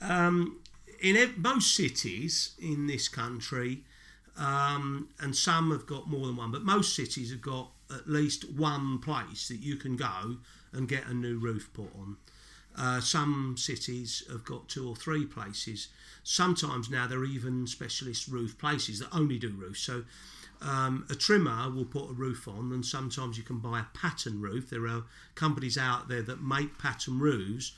in most cities in this country, and some have got more than one, but most cities have got at least one place that you can go and get a new roof put on. Some cities have got two or three places. Sometimes now there are even specialist roof places that only do roofs. So a trimmer will put a roof on, and sometimes you can buy a pattern roof. There are companies out there that make pattern roofs,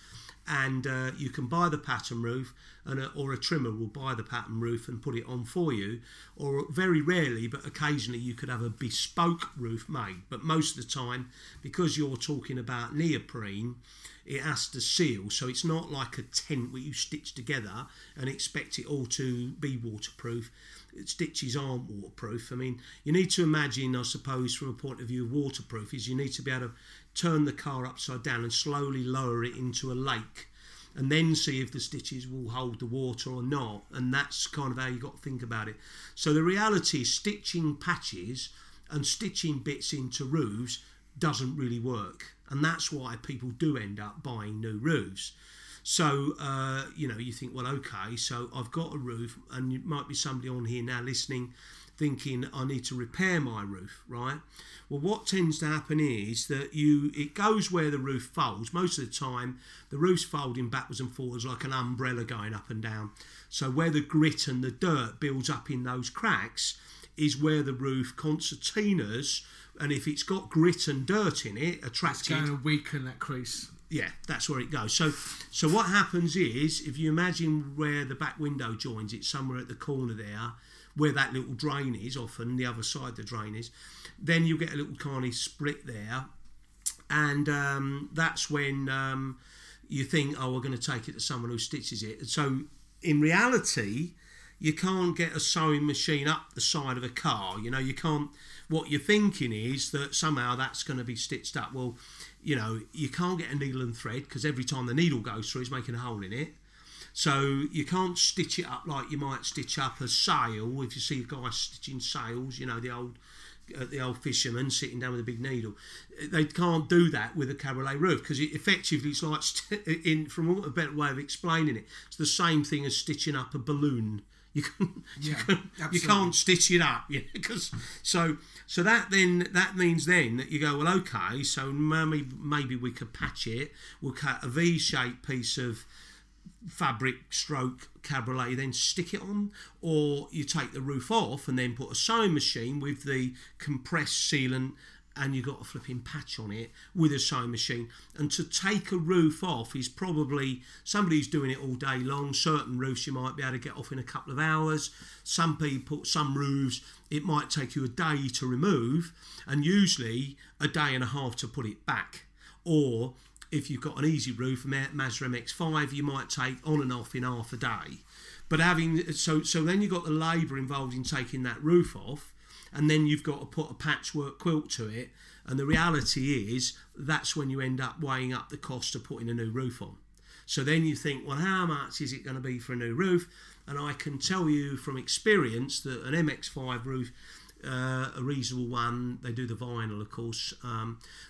and you can buy the pattern roof, and or a trimmer will buy the pattern roof and put it on for you. Or very rarely, but occasionally, you could have a bespoke roof made. But most of the time, because you're talking about neoprene, it has to seal, so it's not like a tent where you stitch together and expect it all to be waterproof. Stitches aren't waterproof. I mean, you need to imagine, I suppose, from a point of view of waterproof, is you need to be able to turn the car upside down and slowly lower it into a lake, and then see if the stitches will hold the water or not. And that's kind of how you got to think about it. So the reality is, stitching patches and stitching bits into roofs doesn't really work, and that's why people do end up buying new roofs. So you think, well, okay, so I've got a roof, and it might be somebody on here now listening thinking, I need to repair my roof, right? Well, what tends to happen is that it goes where the roof folds. Most of the time, the roof's folding backwards and forwards like an umbrella going up and down. So where the grit and the dirt builds up in those cracks is where the roof concertinas, and if it's got grit and dirt in it, it's going to weaken that crease. Yeah, that's where it goes. So what happens is, if you imagine where the back window joins it, somewhere at the corner there, where that little drain is, often the other side the drain is, then you get a little carny split there, and that's when you think, oh, we're going to take it to someone who stitches it. And so in reality, you can't get a sewing machine up the side of a car. You can't. What you're thinking is that somehow that's going to be stitched up. Well, you can't get a needle and thread, because every time the needle goes through, it's making a hole in it. So you can't stitch it up like you might stitch up a sail. If you see guys stitching sails, the old fisherman sitting down with a big needle, they can't do that with a Cabriolet roof, because it effectively it's like, from a better way of explaining it, it's the same thing as stitching up a balloon. You can't stitch it up, because so that means that you go, well, okay, so maybe we could patch it. We'll cut a V-shaped piece of fabric stroke Cabriolet, then stick it on, or you take the roof off and then put a sewing machine with the compressed sealant, and you've got a flipping patch on it with a sewing machine. And to take a roof off is probably somebody who's doing it all day long. Certain roofs you might be able to get off in a couple of hours. Some roofs, it might take you a day to remove, and usually a day and a half to put it back. Or if you've got an easy roof, Mazda MX-5, you might take on and off in half a day. But then you've got the labour involved in taking that roof off, and then you've got to put a patchwork quilt to it. And the reality is, that's when you end up weighing up the cost of putting a new roof on. So then you think, well, how much is it going to be for a new roof? And I can tell you from experience that an MX-5 roof, a reasonable one, they do the vinyl, of course,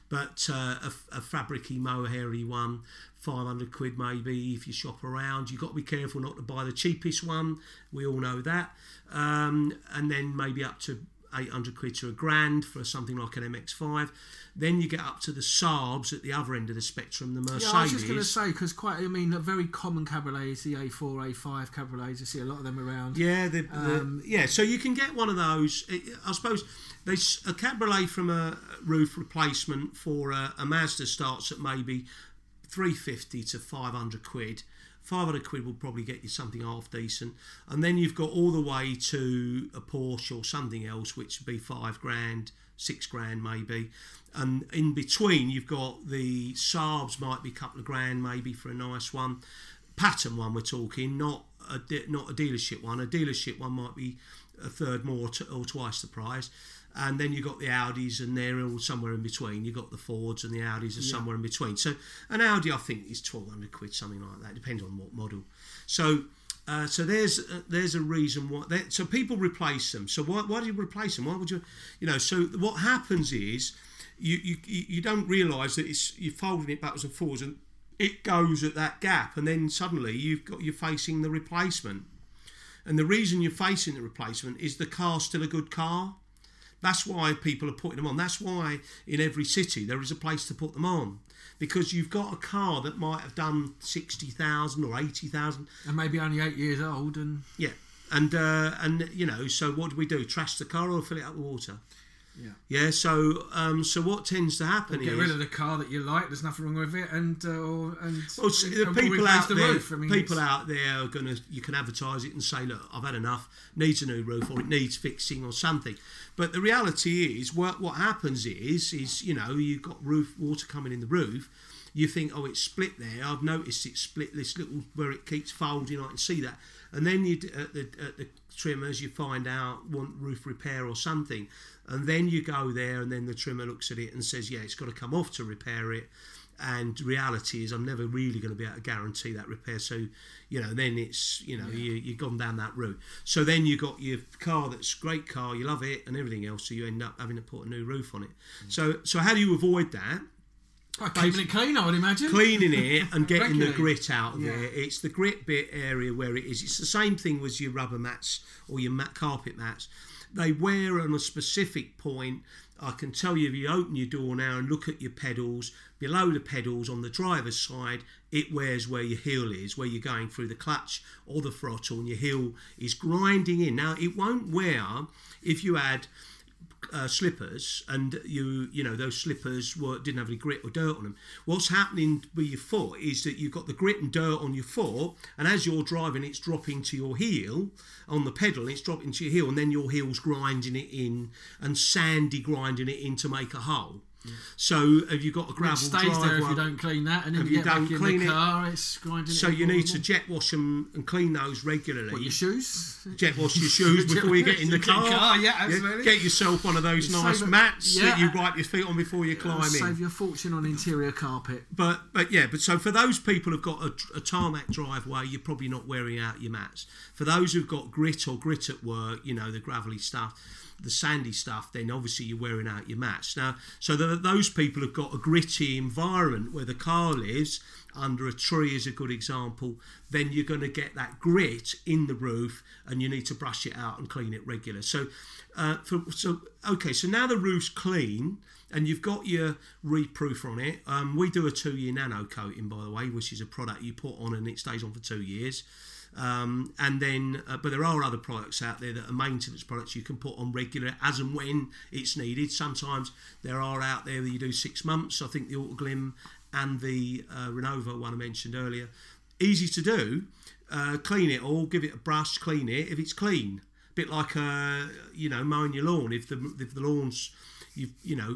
but a fabricy, mohairy one, 500 quid maybe if you shop around. You've got to be careful not to buy the cheapest one. We all know that. And then maybe up to 800 quid to £1,000 for something like an MX-5. Then you get up to the Saabs at the other end of the spectrum, the Mercedes. Yeah, I was just going to say, because a very common Cabriolet is the A4, A5 Cabriolets. You see a lot of them around. Yeah, so you can get one of those. I suppose a Cabriolet from a roof replacement for a Mazda starts at maybe 350 to 500 quid. 500 quid will probably get you something half decent. And then you've got all the way to a Porsche or something else, which would be £5,000, £6,000 maybe. And in between, you've got the Saabs, might be a couple of grand maybe for a nice one. Pattern one we're talking, not a dealership one. A dealership one might be a third more or twice the price. And then you've got the Audis, and they're all somewhere in between. You've got the Fords, and the Audis are somewhere in between. So an Audi, I think, is 1,200 quid, something like that. Depends on what model. So So there's a reason why. So people replace them. So why do you replace them? Why would you? You know. So what happens is you don't realise that you're folding it backwards and forwards, and it goes at that gap, and then suddenly you're facing the replacement. And the reason you're facing the replacement is the car's still a good car. That's why people are putting them on. That's why in every city there is a place to put them on, because you've got a car that might have done 60,000 or 80,000, and maybe only 8 years old. And yeah, and you know, so what do? Trash the car or fill it up with water? Yeah, yeah. So what tends to happen is get rid of the car that you like. There's nothing wrong with it, people out there are gonna. You can advertise it and say, look, I've had enough. Needs a new roof, or it needs fixing, or something. But the reality is, what happens is you know, you've got water coming in the roof. You think, oh, it's split there. I've noticed it's split this little where it keeps folding. I can see that. And then you at the trimmers, you find out want roof repair or something, and then you go there, and then the trimmer looks at it and says, yeah, it's got to come off to repair it. And reality is, I'm never really going to be able to guarantee that repair. So, you know, then it's, you know, yeah. You've gone down that route. So then you got your car that's a great car, you love it and everything else, so you end up having to put a new roof on it. Mm. So how do you avoid that? Well, keeping it clean, I would imagine. Cleaning it and getting the grit out of there. It's the grit bit area where it is. It's the same thing as your rubber mats or your carpet mats. They wear on a specific point. I can tell you, if you open your door now and look at your pedals, below the pedals on the driver's side, it wears where your heel is, where you're going through the clutch or the throttle, and your heel is grinding in. Now, it won't wear if you had slippers and you know those slippers didn't have any grit or dirt on them. What's happening with your foot is that you've got the grit and dirt on your foot, and as you're driving, it's dropping to your heel on the pedal. It's dropping to your heel, and then your heel's grinding it in and sandy grinding it in to make a hole. Yeah. So if you've got a gravel driveway, it stays there if you don't clean that, and if you get back in the car, it's grinding. So you need to jet wash them and clean those regularly. What, your shoes? Jet wash your shoes before you get in the car. Yeah, absolutely. Get yourself one of those nice mats that you wipe your feet on before you climb in. Save your fortune on interior carpet. But so for those people who've got a tarmac driveway, you're probably not wearing out your mats. For those who've got grit at work, you know, the gravelly stuff, the sandy stuff, then obviously you're wearing out your mats. Now, so those people have got a gritty environment where the car lives, under a tree is a good example, then you're going to get that grit in the roof, and you need to brush it out and clean it regular. So now the roof's clean, and you've got your reproof on it. We do a 2-year nano coating, by the way, which is a product you put on and it stays on for 2 years. But there are other products out there that are maintenance products you can put on regular as and when it's needed. Sometimes there are out there that you do 6 months. I think the Autoglym and the Renovo one I mentioned earlier, easy to do. Clean it all, give it a brush, clean it if it's clean. Bit like mowing your lawn. If the lawn's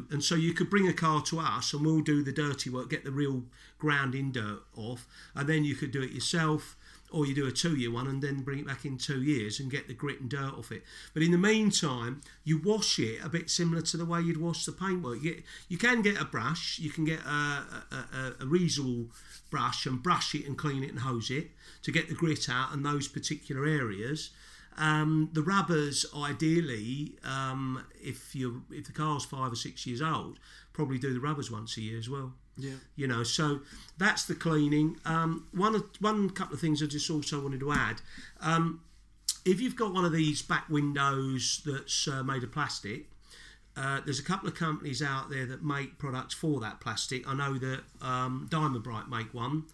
and so you could bring a car to us and we'll do the dirty work, get the real ground in dirt off, and then you could do it yourself. Or you do a 2-year one and then bring it back in 2 years and get the grit and dirt off it. But in the meantime, you wash it a bit similar to the way you'd wash the paintwork. You can get a brush, you can get a Riesel brush and brush it and clean it and hose it to get the grit out in those particular areas. The rubbers, ideally, if the car's 5 or 6 years old, probably do the rubbers once a year as well. Yeah, you know, so that's the cleaning. One couple of things I just also wanted to add. If you've got one of these back windows that's made of plastic, there's a couple of companies out there that make products for that plastic. I know that Diamond Bright make one,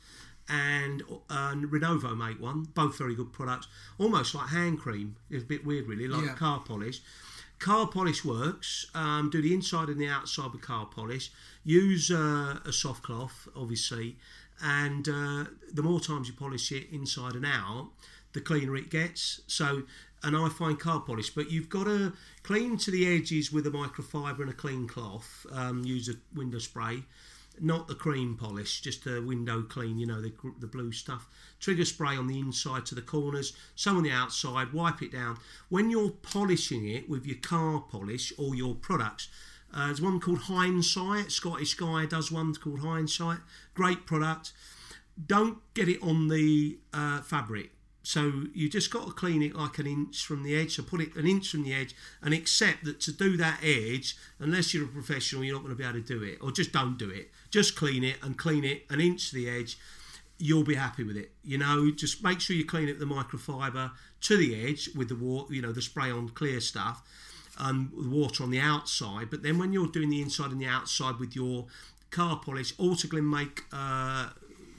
and Renovo make one. Both very good products, almost like hand cream. It's a bit weird, really, like car polish. Car polish works. Do the inside and the outside with car polish. Use a soft cloth, obviously, and the more times you polish it inside and out, the cleaner it gets. So, and I find car polish, but you've got to clean to the edges with a microfiber and a clean cloth. Use a window spray, not the cream polish, just a window clean, you know, the blue stuff. Trigger spray on the inside to the corners, some on the outside, wipe it down. When you're polishing it with your car polish or your products, there's one called Hindsight. Scottish guy does one called Hindsight. Great product. Don't get it on the fabric. So you just got to clean it like an inch from the edge. So put it an inch from the edge and accept that to do that edge, unless you're a professional, you're not going to be able to do it. Or just don't do it. Just clean it an inch to the edge. You'll be happy with it. You know, just make sure you clean it with the microfiber to the edge with the water, you know, the spray on clear stuff and water on the outside. But then when you're doing the inside and the outside with your car polish, Autoglym make,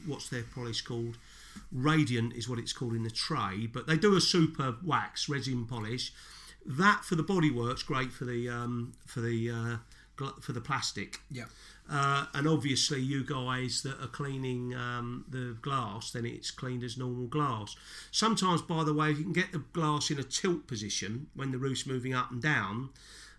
what's their polish called? Radiant is what it's called in the trade, but they do a super wax resin polish. That for the body works great for the plastic. Yeah. And obviously you guys that are cleaning the glass, then it's cleaned as normal glass. Sometimes, by the way, you can get the glass in a tilt position when the roof's moving up and down.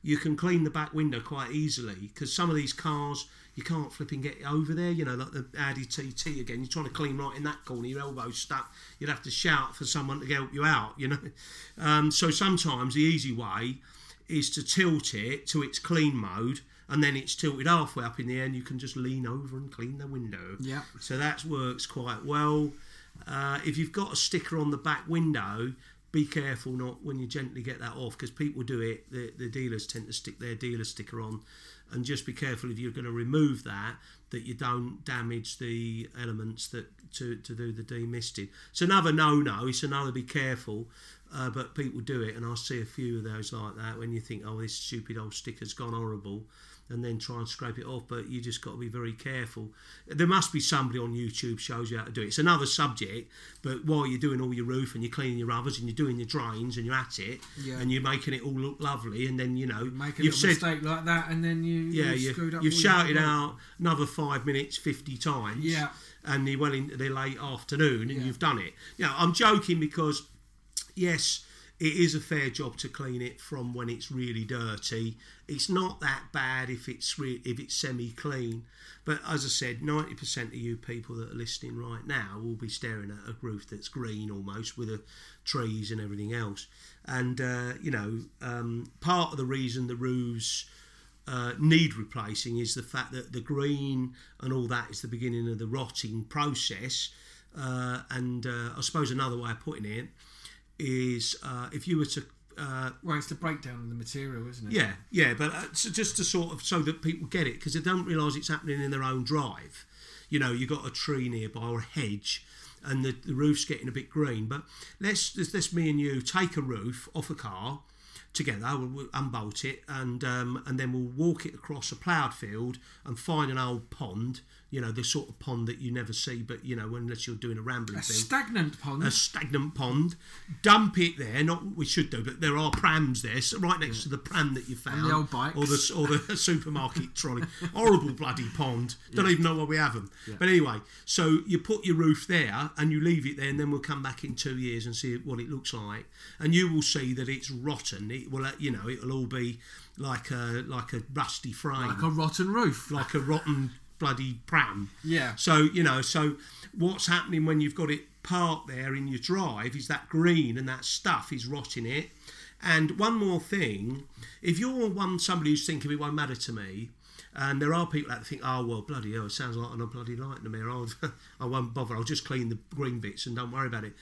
You can clean the back window quite easily because some of these cars you can't flip and get over there. You know, like the Audi TT again. You're trying to clean right in that corner, your elbow's stuck. You'd have to shout for someone to help you out. You know, so sometimes the easy way is to tilt it to its clean mode, and then it's tilted halfway up in the air, and you can just lean over and clean the window. Yeah. So that works quite well. If you've got a sticker on the back window, be careful not when you gently get that off, because people do it. The dealers tend to stick their dealer sticker on, and just be careful if you're going to remove that you don't damage the elements that to do the demisting. It's another no-no. It's another be careful, but people do it, and I see a few of those like that when you think, oh, this stupid old sticker's gone horrible, and then try and scrape it off, but you just got to be very careful. There must be somebody on YouTube shows you how to do it. It's another subject, but while you're doing all your roof and you're cleaning your rubbers and you're doing your drains and you're at it, yeah, and you're making it all look lovely, and then, you know, you've said mistake like that, and then you screwed up. You've shouted out another 5 minutes 50 times, yeah, and you're well into the late afternoon, and yeah, you've done it. You know, I'm joking because, yes, it is a fair job to clean it from when it's really dirty. It's not that bad if it's semi-clean. But as I said, 90% of you people that are listening right now will be staring at a roof that's green almost with the trees and everything else. And, part of the reason the roofs need replacing is the fact that the green and all that is the beginning of the rotting process. I suppose another way of putting it is if you were to... well, it's the breakdown of the material, isn't it? Yeah, yeah, but just to sort of... so that people get it, because they don't realise it's happening in their own drive. You know, you've got a tree nearby or a hedge, and the roof's getting a bit green. But let's me and you take a roof off a car together, we'll unbolt it, and then we'll walk it across a ploughed field and find an old pond, you know, the sort of pond that you never see, but, you know, unless you're doing a rambling thing. A stagnant pond. Dump it there, not what we should do, but there are prams there, so right next to the pram that you found. And the old bikes. Or the supermarket trolley. Horrible bloody pond. Don't even know why we have them. Yeah. But anyway, so you put your roof there and you leave it there, and then we'll come back in 2 years and see what it looks like. And you will see that it's rotten. It will, you know, it'll all be like a rusty frame. Like a rotten roof. Like a rotten... bloody pram. Yeah. So, you know, so what's happening when you've got it parked there in your drive is that green and that stuff is rotting it. And one more thing, if you're somebody who's thinking it won't matter to me, and there are people that think, oh, well, bloody hell, it sounds like I'm bloody light in the mirror. I won't bother. I'll just clean the green bits and don't worry about it.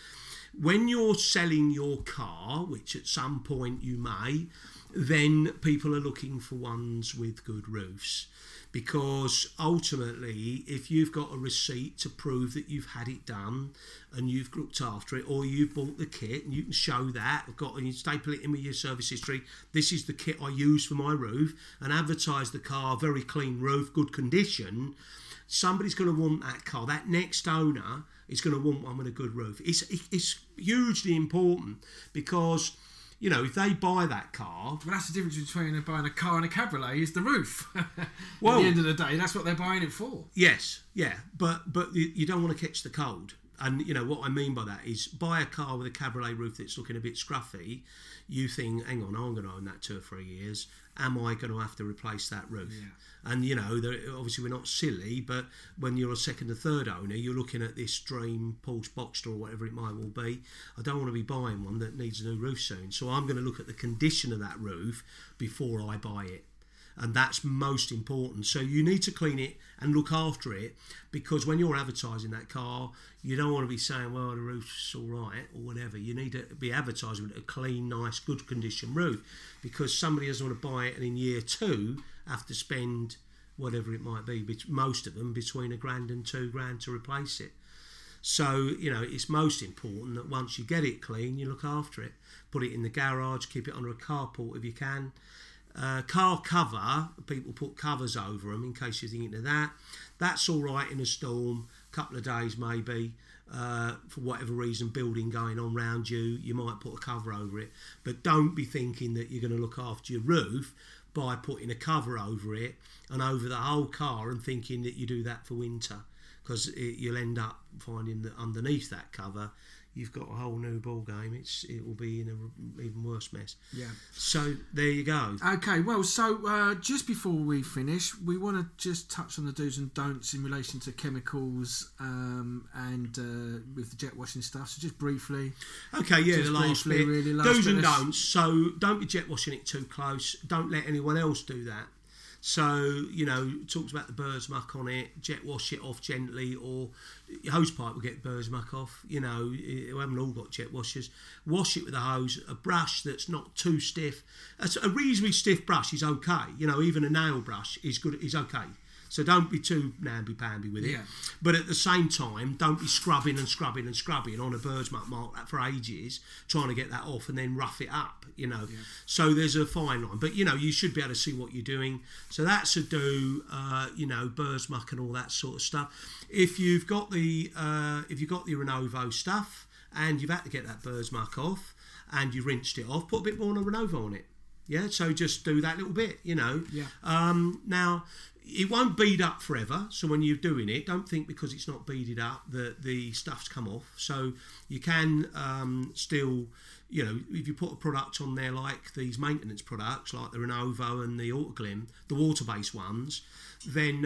When you're selling your car, which at some point you may, then people are looking for ones with good roofs. Because ultimately, if you've got a receipt to prove that you've had it done and you've looked after it, or you've bought the kit and you can show that, and you staple it in with your service history, this is the kit I use for my roof, and advertise the car, very clean roof, good condition, somebody's going to want that car. That next owner is going to want one with a good roof. It's hugely important because... you know, if they buy that car... well, that's the difference between buying a car and a cabriolet is the roof. Well, at the end of the day, that's what they're buying it for. Yes, yeah, but you don't want to catch the cold. And, you know, what I mean by that is buy a car with a cabriolet roof that's looking a bit scruffy, you think, hang on, I'm going to own that 2 or 3 years. Am I going to have to replace that roof? Yeah. And, you know, obviously we're not silly, but when you're a second or third owner, you're looking at this dream Porsche Boxster or whatever it might well be. I don't want to be buying one that needs a new roof soon. So I'm going to look at the condition of that roof before I buy it. and that's most important. So you need to clean it and look after it, because when you're advertising that car, you don't want to be saying, well, the roof's all right or whatever. You need to be advertising a clean, nice, good condition roof, because somebody doesn't want to buy it and in year two have to spend whatever it might be, most of them between £1,000 and £2,000 to replace it. So, you know, it's most important that once you get it clean, you look after it. Put it in the garage, keep it under a carport if you can. Car cover, people put covers over them in case you're thinking of that. That's all right in a storm, a couple of days maybe. For whatever reason, building going on round you, you might put a cover over it. But don't be thinking that you're going to look after your roof by putting a cover over it and over the whole car and thinking that you do that for winter. Because you'll end up finding that underneath that cover, you've got a whole new ball game. It will be in an even worse mess. Yeah. So there you go. Okay. Well, so just before we finish, we want to just touch on the do's and don'ts in relation to chemicals and with the jet washing stuff. So just briefly. Okay. Yeah. The last bit. Really, do's and don'ts. So don't be jet washing it too close. Don't let anyone else do that. So, you know, talks about the bird's muck on it, jet wash it off gently, or your hose pipe will get bird's muck off. You know, we haven't all got jet washers. Wash it with a hose, a brush that's not too stiff. A reasonably stiff brush is okay. You know, even a nail brush is good, is okay. So don't be too namby-pamby with it. Yeah. But at the same time, don't be scrubbing and scrubbing and scrubbing on a bird's muck mark for ages, trying to get that off and then rough it up, you know. Yeah. So there's a fine line. But, you know, you should be able to see what you're doing. So that's a do, you know, bird's muck and all that sort of stuff. If you've got the your Renovo stuff and you've had to get that bird's muck off and you rinsed it off, put a bit more of Renovo on it. Yeah, so just do that little bit, you know. Yeah. Now, it won't bead up forever, so when you're doing it, don't think because it's not beaded up that the stuff's come off. So you can still, you know, if you put a product on there like these maintenance products, like the Renovo and the Autoglym, the water-based ones, then,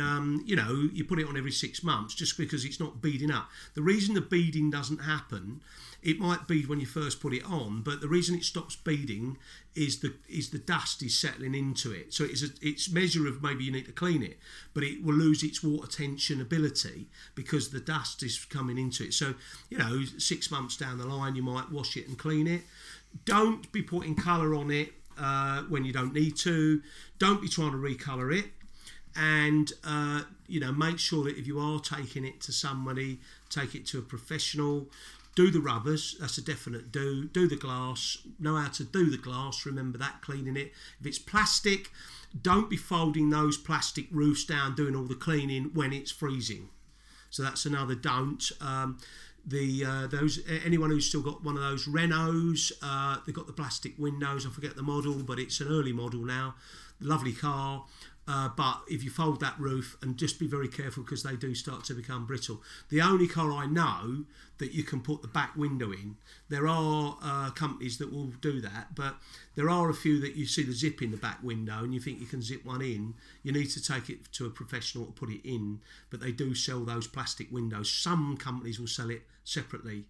you know, you put it on every 6 months just because it's not beading up. The reason the beading doesn't happen, it might bead when you first put it on, but the reason it stops beading is the dust is settling into it. So it's measure of maybe you need to clean it, but it will lose its water tension ability because the dust is coming into it. So, you know, 6 months down the line, you might wash it and clean it. Don't be putting colour on it when you don't need to. Don't be trying to recolour it. And, you know, make sure that if you are taking it to somebody, take it to a professional. Do the rubbers, that's a definite do. Do the glass, know how to do the glass, remember that, cleaning it. If it's plastic, don't be folding those plastic roofs down, doing all the cleaning when it's freezing. So that's another don't. Anyone who's still got one of those Renos, they've got the plastic windows, I forget the model, but it's an early model now. Lovely car. But if you fold that roof, and just be very careful because they do start to become brittle. The only car I know that you can put the back window in, there are companies that will do that, but there are a few that you see the zip in the back window and you think you can zip one in. You need to take it to a professional to put it in, but they do sell those plastic windows. Some companies will sell it separately.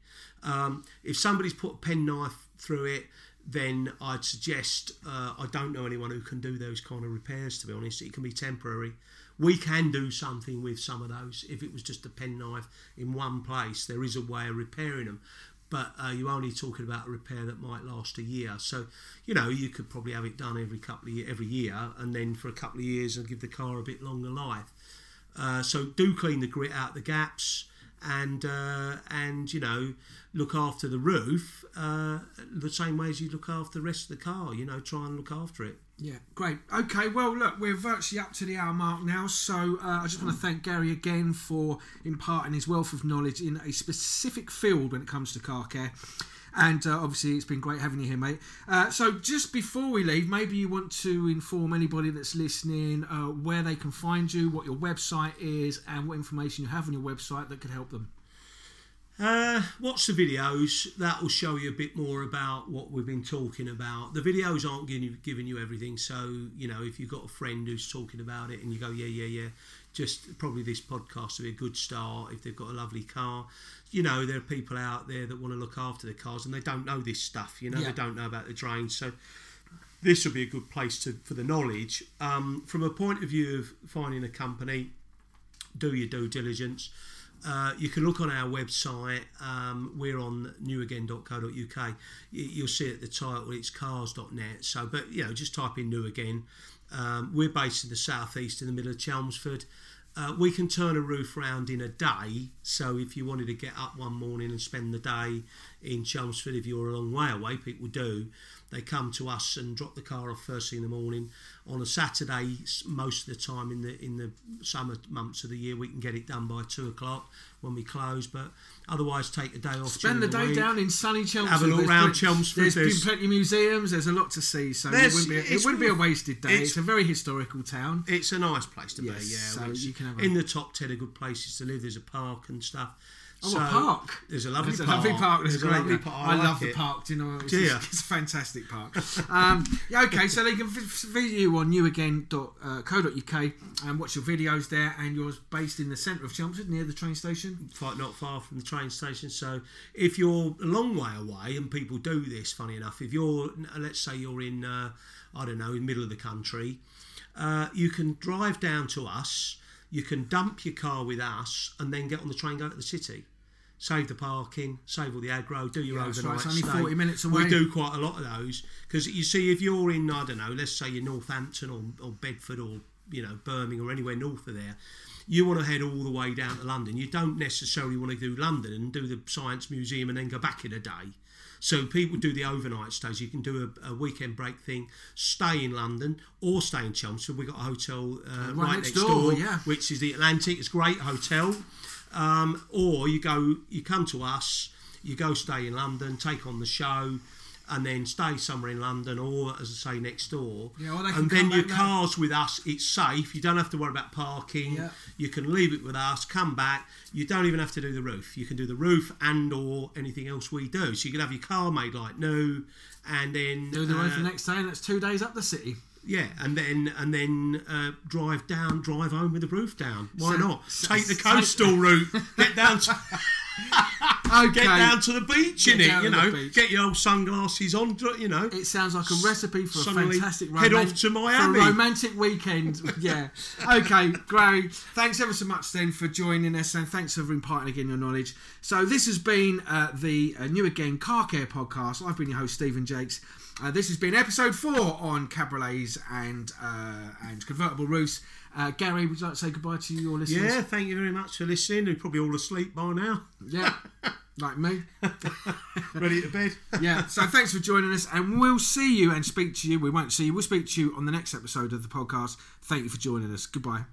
If somebody's put a penknife through it, then I'd suggest, I don't know anyone who can do those kind of repairs, to be honest. It can be temporary. We can do something with some of those. If it was just a penknife in one place, there is a way of repairing them. But you're only talking about a repair that might last a year. So, you know, you could probably have it done every year, and then for a couple of years and give the car a bit longer life. So do clean the grit out the gaps. And you know, look after the roof the same way as you look after the rest of the car. You know, try and look after it. Yeah, great. Okay, well, look, we're virtually up to the hour mark now, so I just want to thank Gary again for imparting his wealth of knowledge in a specific field when it comes to car care. And obviously, it's been great having you here, mate. So just before we leave, maybe you want to inform anybody that's listening where they can find you, what your website is, and what information you have on your website that could help them. Watch the videos. That will show you a bit more about what we've been talking about. The videos aren't giving you everything. So, you know, if you've got a friend who's talking about it and you go, yeah, just probably this podcast will be a good start if they've got a lovely car. You know, there are people out there that want to look after their cars and they don't know this stuff, you know. Yeah. They don't know about the drains. So this would be a good place to, for the knowledge. From a point of view of finding a company, do your due diligence. You can look on our website. We're on newagain.co.uk. You'll see at the title it's cars.net. So, but you know, just type in New Again. We're based in the southeast, in the middle of Chelmsford. We can turn a roof round in a day. So if you wanted to get up one morning and spend the day in Chelmsford, if you're a long way away, people do. They come to us and drop the car off first thing in the morning. On a Saturday, most of the time in the summer months of the year, we can get it done by 2 o'clock when we close. But otherwise, take a day off. Spend the day week. Down in sunny Chelmsford. Have a look around Chelmsford. There's been plenty of museums. There's a lot to see, so it wouldn't be a wasted day. It's a very historical town. It's a nice place to be. Yeah, so you can have in the top 10 of good places to live. There's a park and stuff. There's a lovely park. I love the park. Do you know? It's a fantastic park. Okay, so they can visit you on newagain.co.uk and watch your videos there. And you're based in the centre of Chelmsford, near the train station. Not far from the train station. So if you're a long way away, and people do this, funny enough, if you're, let's say you're in, I don't know, in the middle of the country, you can drive down to us. You can dump your car with us and then get on the train and go to the city. Save the parking, save all the aggro, do your overnight stay. It's only 40 minutes away. We do quite a lot of those. Because you see, if you're in, I don't know, let's say you're Northampton or Bedford or, you know, Birmingham or anywhere north of there, you want to head all the way down to London. You don't necessarily want to do London and do the Science Museum and then go back in a day. So people do the overnight stays. You can do a weekend break thing, stay in London or stay in Chelmsford. We've got a hotel right next door, which is the Atlantic. It's a great hotel. Or you come to us, you go stay in London, take on the show, and then stay somewhere in London or, as I say, next door. Yeah, well, and then your car's with us. It's safe. You don't have to worry about parking. Yeah. You can leave it with us, come back. You don't even have to do the roof. You can do the roof and or anything else we do. So you can have your car made like new and then... do the roof the next day, and that's 2 days up the city. Yeah, and then drive home with the roof down. Why not? Take the coastal route. Get down to... Get down to the beach you know. Get your old sunglasses on, you know. It sounds like a recipe for a fantastic romantic... Head off to Miami. For a romantic weekend, yeah. Okay, Gary, thanks ever so much then for joining us, and thanks for imparting again your knowledge. So this has been the New Again Car Care Podcast. I've been your host, Stephen Jakes. This has been episode 4 on cabriolets and convertible roofs. Gary, would you like to say goodbye to your listeners? Yeah, thank you very much for listening. They're probably all asleep by now. Yeah, like me. Ready to bed. Yeah, so thanks for joining us, and we'll see you and speak to you. We won't see you. We'll speak to you on the next episode of the podcast. Thank you for joining us. Goodbye.